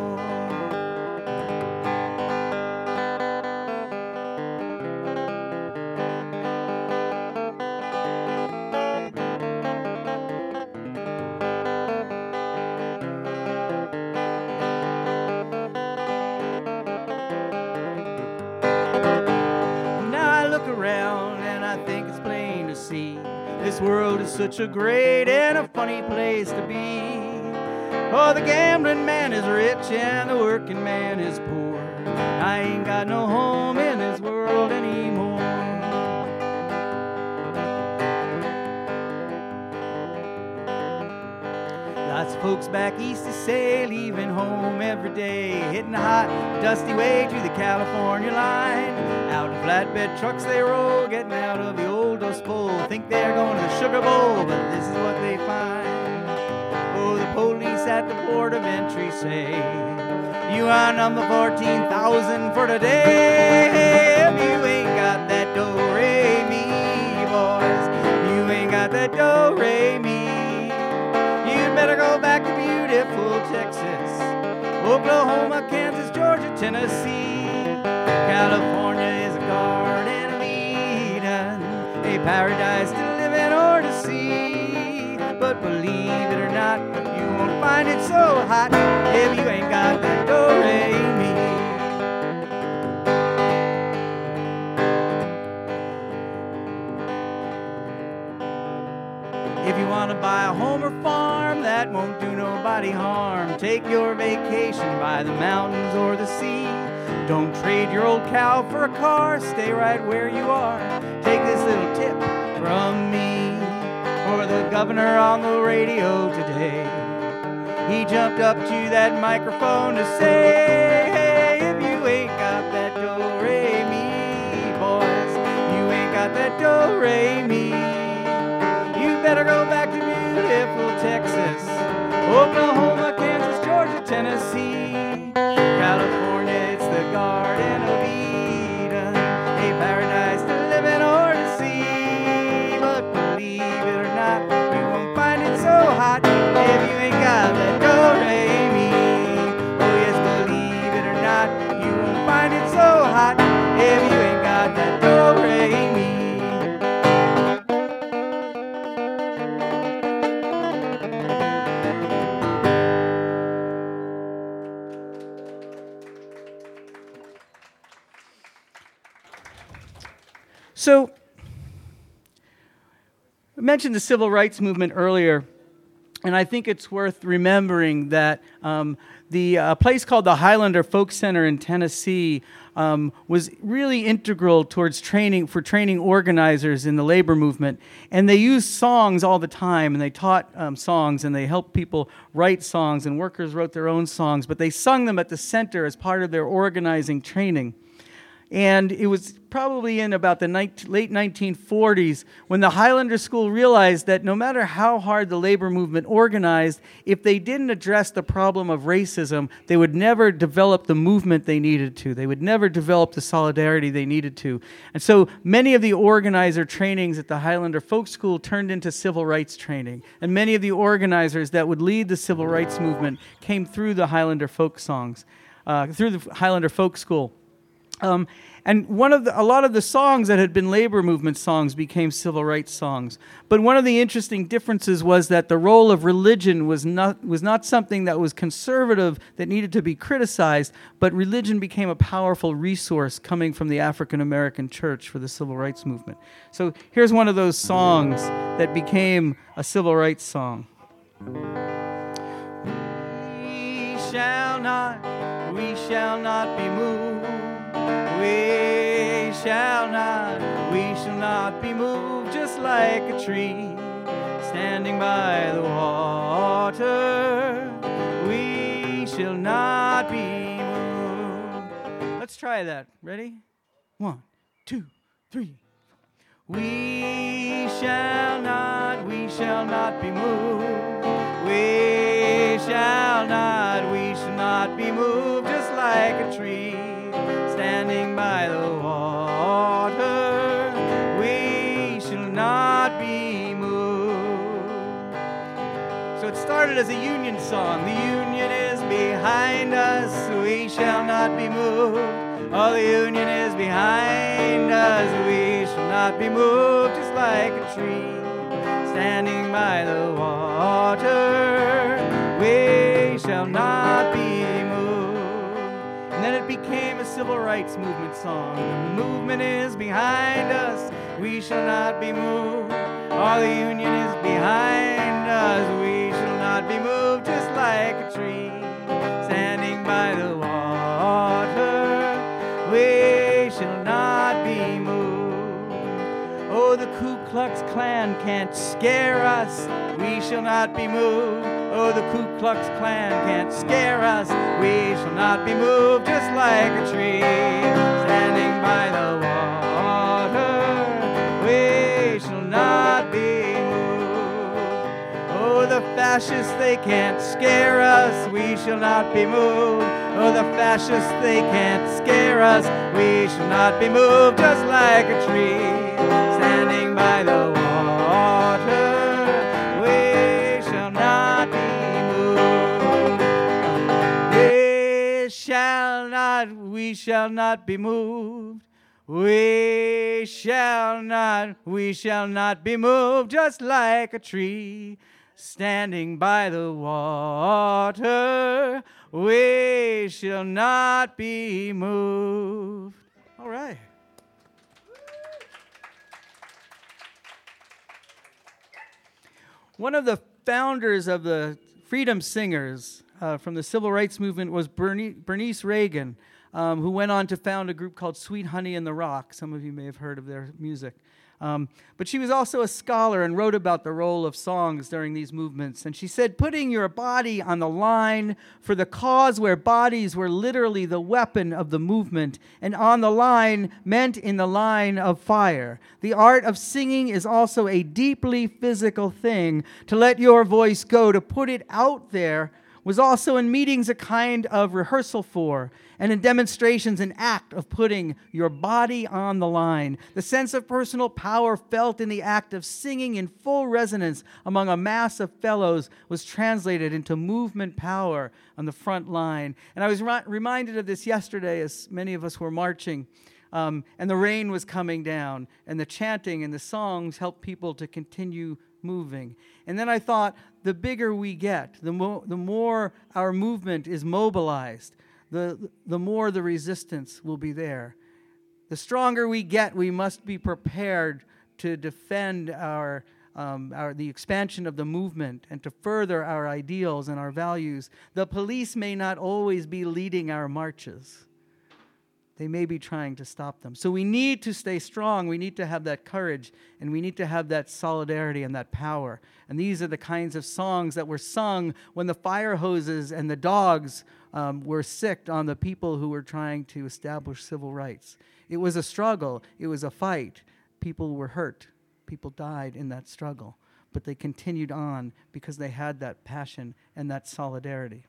This world is such a great and a funny place to be. Oh, the gambling man is rich and the working man is poor. I ain't got no home in this world anymore. Lots of folks back east to say, leaving home every day, hitting the hot, dusty way to the California line. Out in flatbed trucks they roll, getting out of the old Dust Bowl. Think they're going to the Sugar Bowl, but this is what they find. Oh, the police at the port of entry say, "You are number fourteen thousand for today. If you ain't got that do-re-mi, boys, you ain't got that do-re-mi. Better go back to beautiful Texas, Oklahoma, Kansas, Georgia, Tennessee. California is a garden of Eden, a paradise to live in or to see. But believe it or not, you won't find it so hot if you ain't got that do-re-mi." by the mountains or the sea. Don't trade your old cow for a car. Stay right where you are. Take this little tip from me. Or the governor on the radio today, he jumped up to that microphone to say, hey, if you ain't got that do-re-mi, boys, you ain't got that do-re-mi, you better go back to beautiful Texas, Oklahoma, Kansas, Georgia, Tennessee, California, it's the Garden of Eden, a paradise to live in or to see, but believe it or not, you won't find it so hot if you ain't got that do-re-mi. Oh yes, believe it or not, you won't find it so hot if you ain't got that do-re-mi. So, I mentioned the civil rights movement earlier, and I think it's worth remembering that um, the uh, place called the Highlander Folk Center in Tennessee um, was really integral towards training for training organizers in the labor movement, and they used songs all the time, and they taught um, songs, and they helped people write songs, and workers wrote their own songs, but they sung them at the center as part of their organizing training. And it was probably in about the late nineteen forties when the Highlander School realized that no matter how hard the labor movement organized, if they didn't address the problem of racism, they would never develop the movement they needed to. They would never develop the solidarity they needed to. And so many of the organizer trainings at the Highlander Folk School turned into civil rights training. And many of the organizers that would lead the civil rights movement came through the Highlander Folk Songs, uh, through the Highlander Folk School. Um, and one of the, a lot of the songs that had been labor movement songs became civil rights songs. But one of the interesting differences was that the role of religion was not was not something that was conservative that needed to be criticized, but religion became a powerful resource coming from the African American church for the civil rights movement. So here's one of those songs that became a civil rights song. We shall not, we shall not be moved. We shall not, we shall not be moved, just like a tree standing by the water. We shall not be moved. Let's try that. Ready? One, two, three. We shall not, we shall not be moved. We shall not, we shall not be moved, just like a tree standing by the water, we shall not be moved. So it started as a union song. The union is behind us, we shall not be moved. Oh, the union is behind us, we shall not be moved, just like a tree standing by the water, we shall not be moved. And then it became a civil rights movement song. The movement is behind us, we shall not be moved. All the union is behind us, we shall not be moved, just like a tree standing by the water, we shall not be moved. Oh, the Ku Klux Klan can't scare us, we shall not be moved. Oh, the Ku Klux Klan can't scare us, we shall not be moved, just like a tree standing by the water, we shall not be moved. Oh, the fascists, they can't scare us, we shall not be moved. Oh, the fascists, they can't scare us, we shall not be moved, just like a tree standing by the water. We shall not be moved. We shall not, we shall not be moved, just like a tree standing by the water. We shall not be moved. All right. One of the founders of the Freedom Singers, uh, from the civil rights movement was Bernice, Bernice Reagan, um, who went on to found a group called Sweet Honey in the Rock. Some of you may have heard of their music. Um, but she was also a scholar and wrote about the role of songs during these movements. And she said, putting your body on the line for the cause where bodies were literally the weapon of the movement, and on the line meant in the line of fire. The art of singing is also a deeply physical thing. To let your voice go, to put it out there, was also in meetings a kind of rehearsal for, and in demonstrations an act of putting your body on the line. The sense of personal power felt in the act of singing in full resonance among a mass of fellows was translated into movement power on the front line. And I was ra- reminded of this yesterday as many of us were marching, um, and the rain was coming down, and the chanting and the songs helped people to continue moving. And then I thought, the bigger we get, the, mo- the more our movement is mobilized, the, the more the resistance will be there. The stronger we get, we must be prepared to defend our, um, our the expansion of the movement and to further our ideals and our values. The police may not always be leading our marches. They may be trying to stop them. So we need to stay strong. We need to have that courage, and we need to have that solidarity and that power. And these are the kinds of songs that were sung when the fire hoses and the dogs um, were sicked on the people who were trying to establish civil rights. It was a struggle. It was a fight. People were hurt. People died in that struggle. But they continued on because they had that passion and that solidarity.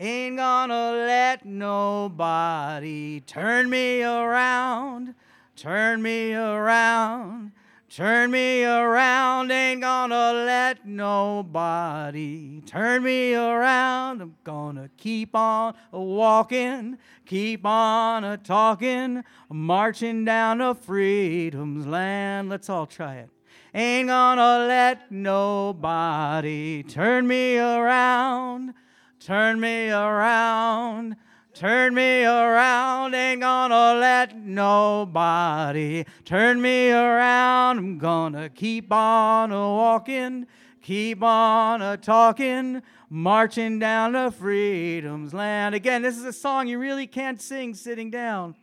Ain't gonna let nobody turn me around, turn me around, turn me around. Ain't gonna let nobody turn me around. I'm gonna keep on walking, keep on a talking, marching down to freedom's land. Let's all try it. Ain't gonna let nobody turn me around. Turn me around, turn me around, ain't gonna let nobody turn me around. I'm gonna keep on a-walking, keep on a-talking, marching down to freedom's land. Again, this is a song you really can't sing sitting down.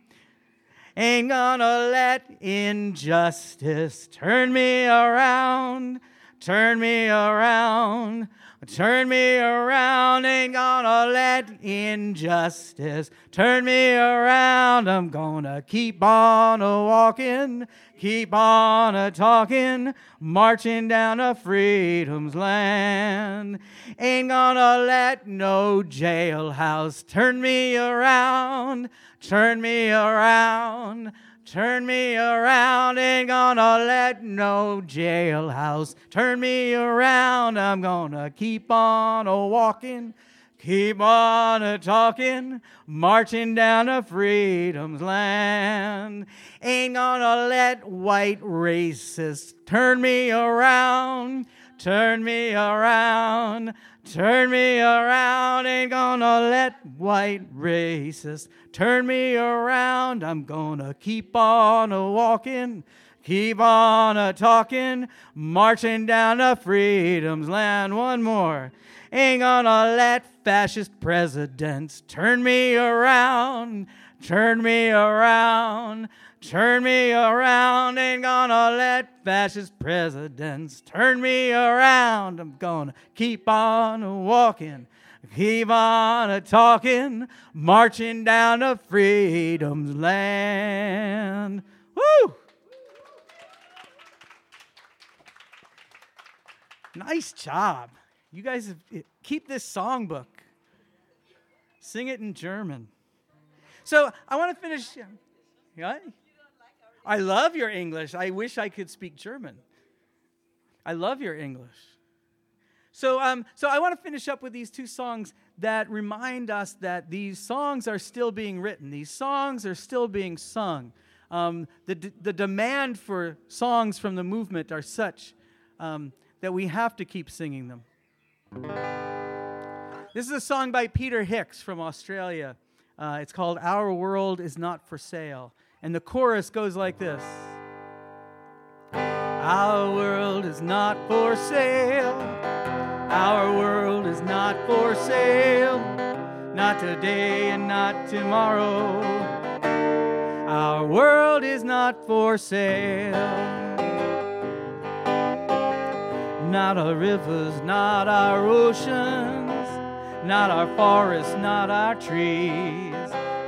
Ain't gonna let injustice turn me around, turn me around, turn me around, ain't gonna let injustice turn me around. I'm gonna keep on a-walking, keep on a-talking, marching down to freedom's land. Ain't gonna let no jailhouse turn me around, turn me around, turn me around, ain't gonna let no jailhouse turn me around. I'm gonna keep on a-walking, keep on a-talking, marching down to freedom's land. Ain't gonna let white racists turn me around, turn me around, turn me around, ain't gonna let white racists turn me around. I'm gonna keep on a-walking, keep on a-talking, marching down to freedom's land. One more. Ain't gonna let fascist presidents turn me around, turn me around, turn me around, ain't gonna let fascist presidents turn me around. I'm gonna keep on a-walking, keep on a-talking, marching down to freedom's land. Woo! Nice job. You guys have, keep this songbook. Sing it in German. So I want to finish. Yeah? I love your English. I wish I could speak German. I love your English. So, um, so I want to finish up with these two songs that remind us that these songs are still being written. These songs are still being sung. Um, the d- the demand for songs from the movement are such um, that we have to keep singing them. This is a song by Peter Hicks from Australia. Uh, it's called "Our World Is Not For Sale." And the chorus goes like this. Our world is not for sale. Our world is not for sale, not today and not tomorrow. Our world is not for sale. Not our rivers, not our oceans, not our forests, not our trees,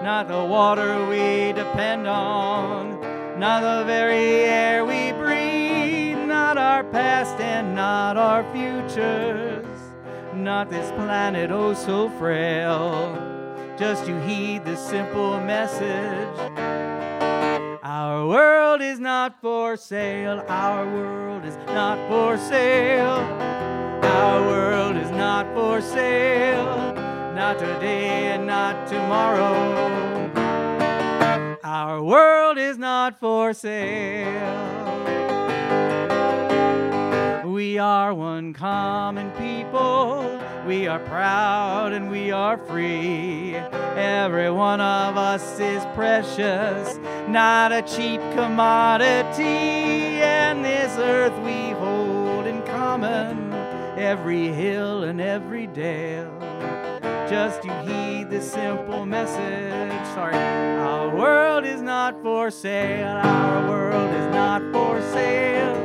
not the water we depend on, not the very air we breathe, not our past and not our futures, not this planet oh so frail, just to heed the simple message. Our world is not for sale, our world is not for sale. Our world is not for sale, not today and not tomorrow. Our world is not for sale. We are one common people, we are proud and we are free. Every one of us is precious, not a cheap commodity. And this earth we hold in common, every hill and every dale, just to heed the simple message. Sorry. Our world is not for sale. Our world is not for sale.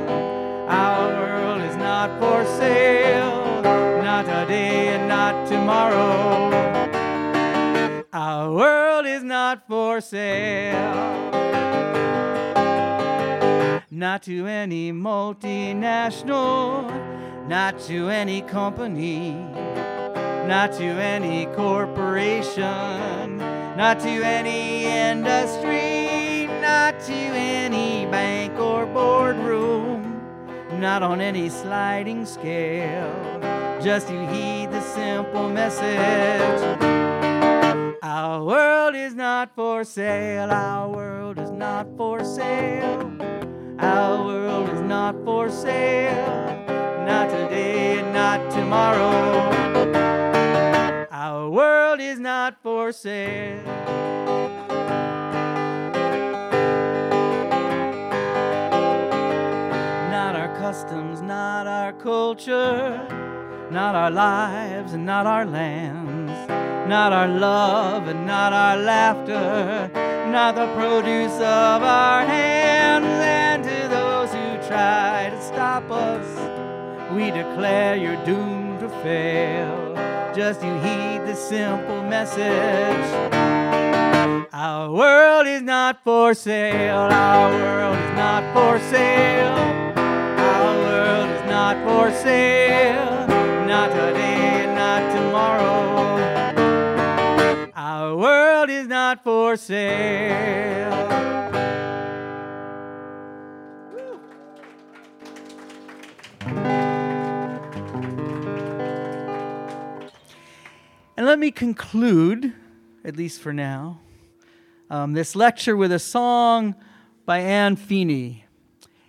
Our world is not for sale, not today and not tomorrow. Our world is not for sale. Not to any multinational, not to any company, not to any corporation, not to any industry, not to any bank or boardroom, not on any sliding scale, just to heed the simple message. Our world is not for sale, our world is not for sale. Our world is not for sale, not today and not tomorrow. Our world is not for sale. Not our customs, not our culture, not our lives and not our lands, not our love and not our laughter, not the produce of our hands. And to those who try to stop us, we declare you're doomed to fail, just you heed the simple message. Our world is not for sale. Our world is not for sale. Our world is not for sale, not today and not tomorrow. Our world is not for sale. Woo. And let me conclude, at least for now, um, this lecture with a song by Anne Feeney.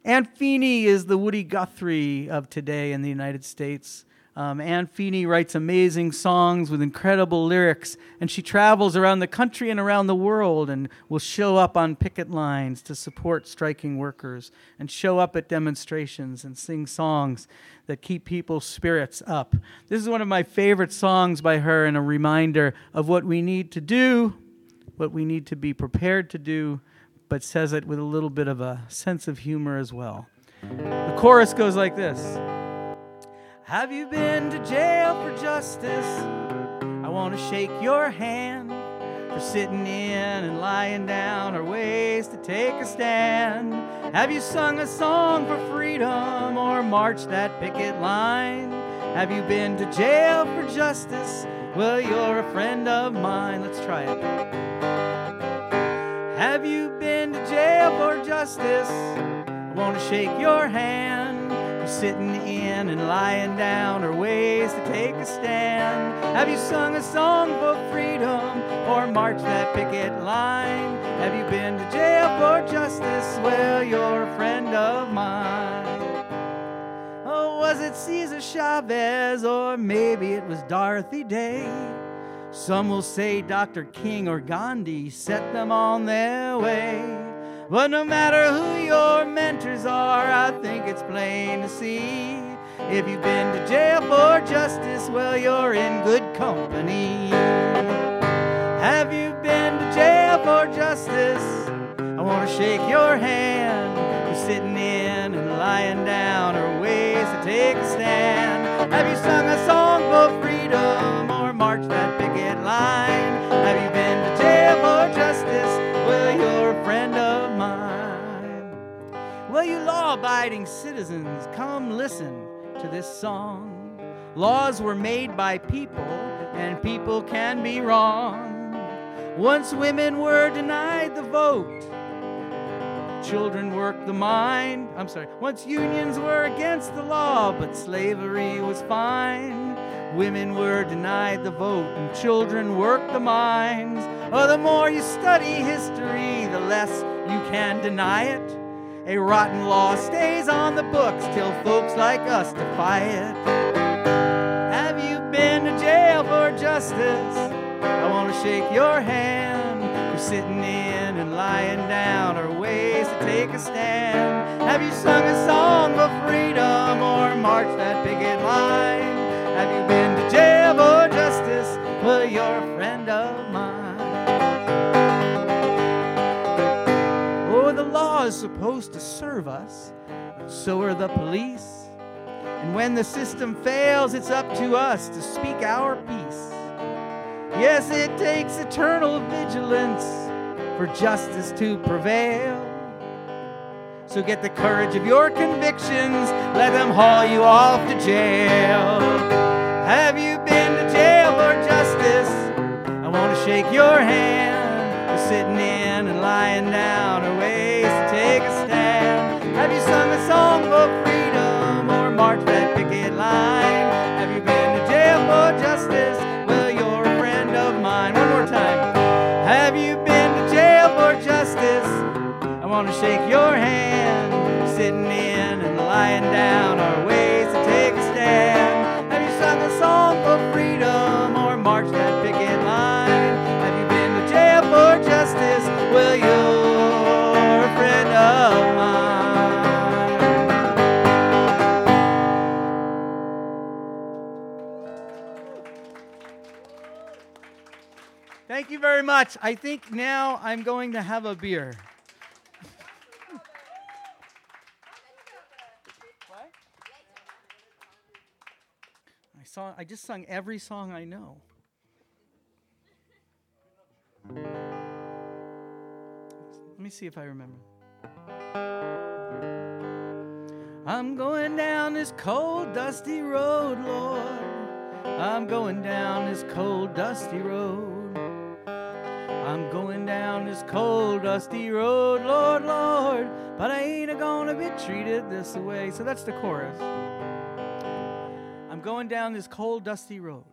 Anne Feeney is the Woody Guthrie of today in the United States. Um, Anne Feeney writes amazing songs with incredible lyrics, and she travels around the country and around the world and will show up on picket lines to support striking workers and show up at demonstrations and sing songs that keep people's spirits up. This is one of my favorite songs by her and a reminder of what we need to do, what we need to be prepared to do, but says it with a little bit of a sense of humor as well. The chorus goes like this. Have you been to jail for justice? I want to shake your hand for sitting in and lying down or ways to take a stand. Have you sung a song for freedom or marched that picket line? Have you been to jail for justice? Well, you're a friend of mine. Let's try it. Have you been to jail for justice? I want to shake your hand. Sitting in and lying down are ways to take a stand. Have you sung a song for freedom or marched that picket line? Have you been to jail for justice? Well, you're a friend of mine. Oh, was it Cesar Chavez or maybe it was Dorothy Day? Some will say Doctor King or Gandhi set them on their way. But no matter who your mentors are, I think it's plain to see If you've been to jail for justice, well, you're in good company. Have you been to jail for justice? I want to shake your hand. You're sitting in and lying down are ways to take a stand. Have you sung a song for freedom or marched that picket line? Have you been to jail for justice? Well, you're a friend of mine. Well, you law-abiding citizens, come listen to this song. Laws were made by people, and people can be wrong. Once women were denied the vote, children worked the mind. I'm sorry. Once unions were against the law, but slavery was fine. Women were denied the vote, and children worked the mines. Oh, the more you study history, the less you can deny it. A rotten law stays on the books till folks like us defy it. Have you been to jail for justice? I want to shake your hand. You're sitting in and lying down are ways to take a stand. Have you sung a song for freedom or marched that picket line? Have you been to jail for justice? Well, you're a friend of mine. Oh, the law is supposed to serve us, but so are the police. And when the system fails, it's up to us to speak our peace. Yes, it takes eternal vigilance for justice to prevail. So get the courage of your convictions, let them haul you off to jail. Have you been to jail for justice? I want to shake your hand. You're sitting in and lying down are ways to take a stand. Have you sung a song for freedom or marched that picket line? Have you been to jail for justice? Well, you're a friend of mine. One more time. Have you been to jail for justice? I want to shake your hand. You're sitting in and lying down are ways to take a stand. Have you sung a song for freedom or marched that picket line? Have you been to jail for justice? Well, you're a friend of mine. Thank you very much. I think now I'm going to have a beer. I just sung every song I know. Let me see if I remember. I'm going down this cold, dusty road, Lord. I'm going down this cold, dusty road. I'm going down this cold, dusty road, Lord, Lord. But I ain't a-gonna be treated this way. So that's the chorus. Going down this cold, dusty road.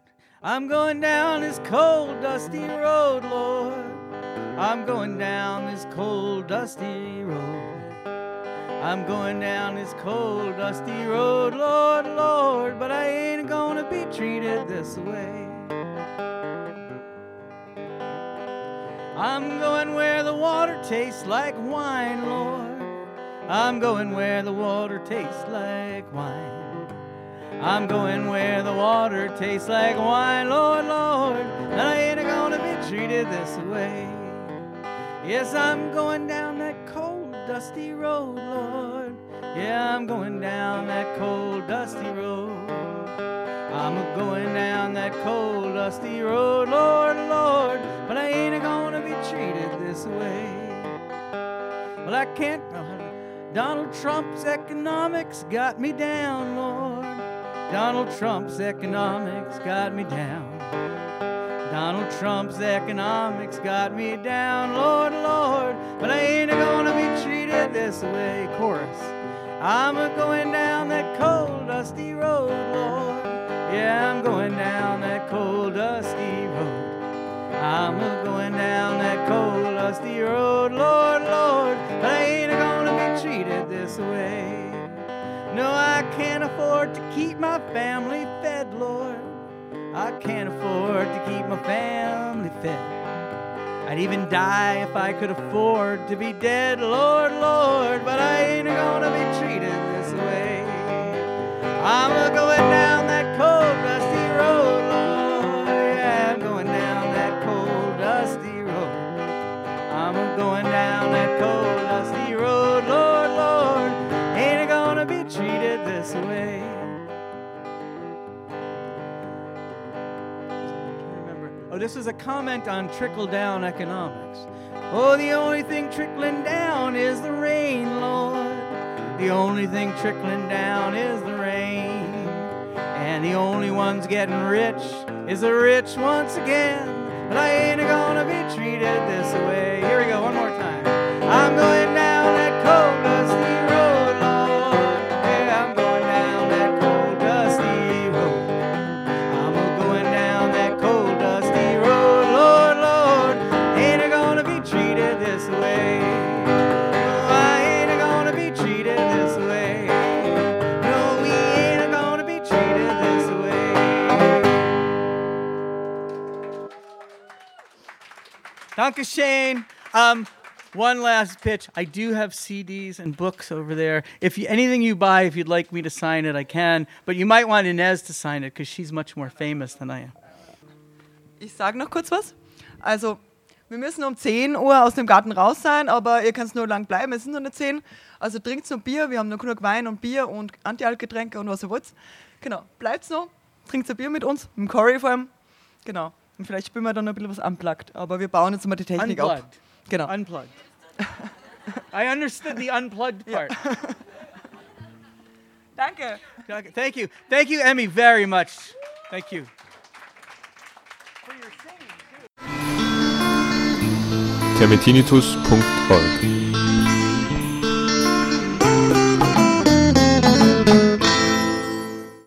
I'm going down this cold, dusty road, Lord. I'm going down this cold, dusty road. I'm going down this cold, dusty road, Lord, Lord. But I ain't gonna be treated this way. I'm going where the water tastes like wine, Lord. I'm going where the water tastes like wine. I'm going where the water tastes like wine, Lord, Lord, and I ain't gonna be treated this way. Yes, I'm going down that cold, dusty road, Lord. Yeah, I'm going down that cold, dusty road. I'm going down that cold, dusty road, Lord, Lord, but I ain't gonna be treated this way. Well, I can't. Uh, Donald Trump's economics got me down, Lord. Donald Trump's economics got me down. Donald Trump's economics got me down, Lord, Lord. But I ain't gonna be treated this way. Chorus. I'm a-going down that cold, dusty road, Lord. Yeah, I'm going down that cold, dusty road. I'm a-going down that cold, dusty road, Lord, Lord. But I ain't gonna be treated this way. No, I can't afford to keep my family fed, Lord. I can't afford to keep my family fed. I'd even die if I could afford to be dead, Lord, Lord. But I ain't gonna be treated this way. This is a comment on trickle-down economics. Oh, the only thing trickling down is the rain, Lord. The only thing trickling down is the rain. And the only ones getting rich is the rich once again. But I ain't gonna be treated this way. Here we go, one more time. I'm going down that cold, dusty road, Lord. Yeah, I'm going down that cold, dusty road. I'm going down that cold, Danke, Shane. Um, one last pitch. I do have C Ds and books over there. If you, anything you buy, if you'd like me to sign it, I can. But you might want Inez to sign it because she's much more famous than I am. Ich sage noch kurz was. Also, wir müssen um zehn Uhr aus dem Garten raus sein, aber ihr könnt nur lang bleiben. Es sind nur nicht zehn. Also trinkt noch Bier. Wir haben noch genug Wein und Bier und Anti-Alt-Getränke und was ihr wollt. Genau. Bleibt's noch. Trinkt ein Bier mit uns. Mit Corey vor allem. Genau. Und vielleicht spielen wir dann noch ein bisschen was unplugged, aber wir bauen jetzt mal die Technik unplugged. Ab. Genau. Unplugged. I understood the unplugged part. Yeah. Danke. Danke. Thank you. Thank you, Emmy, very much. Thank you. Termitinitus dot org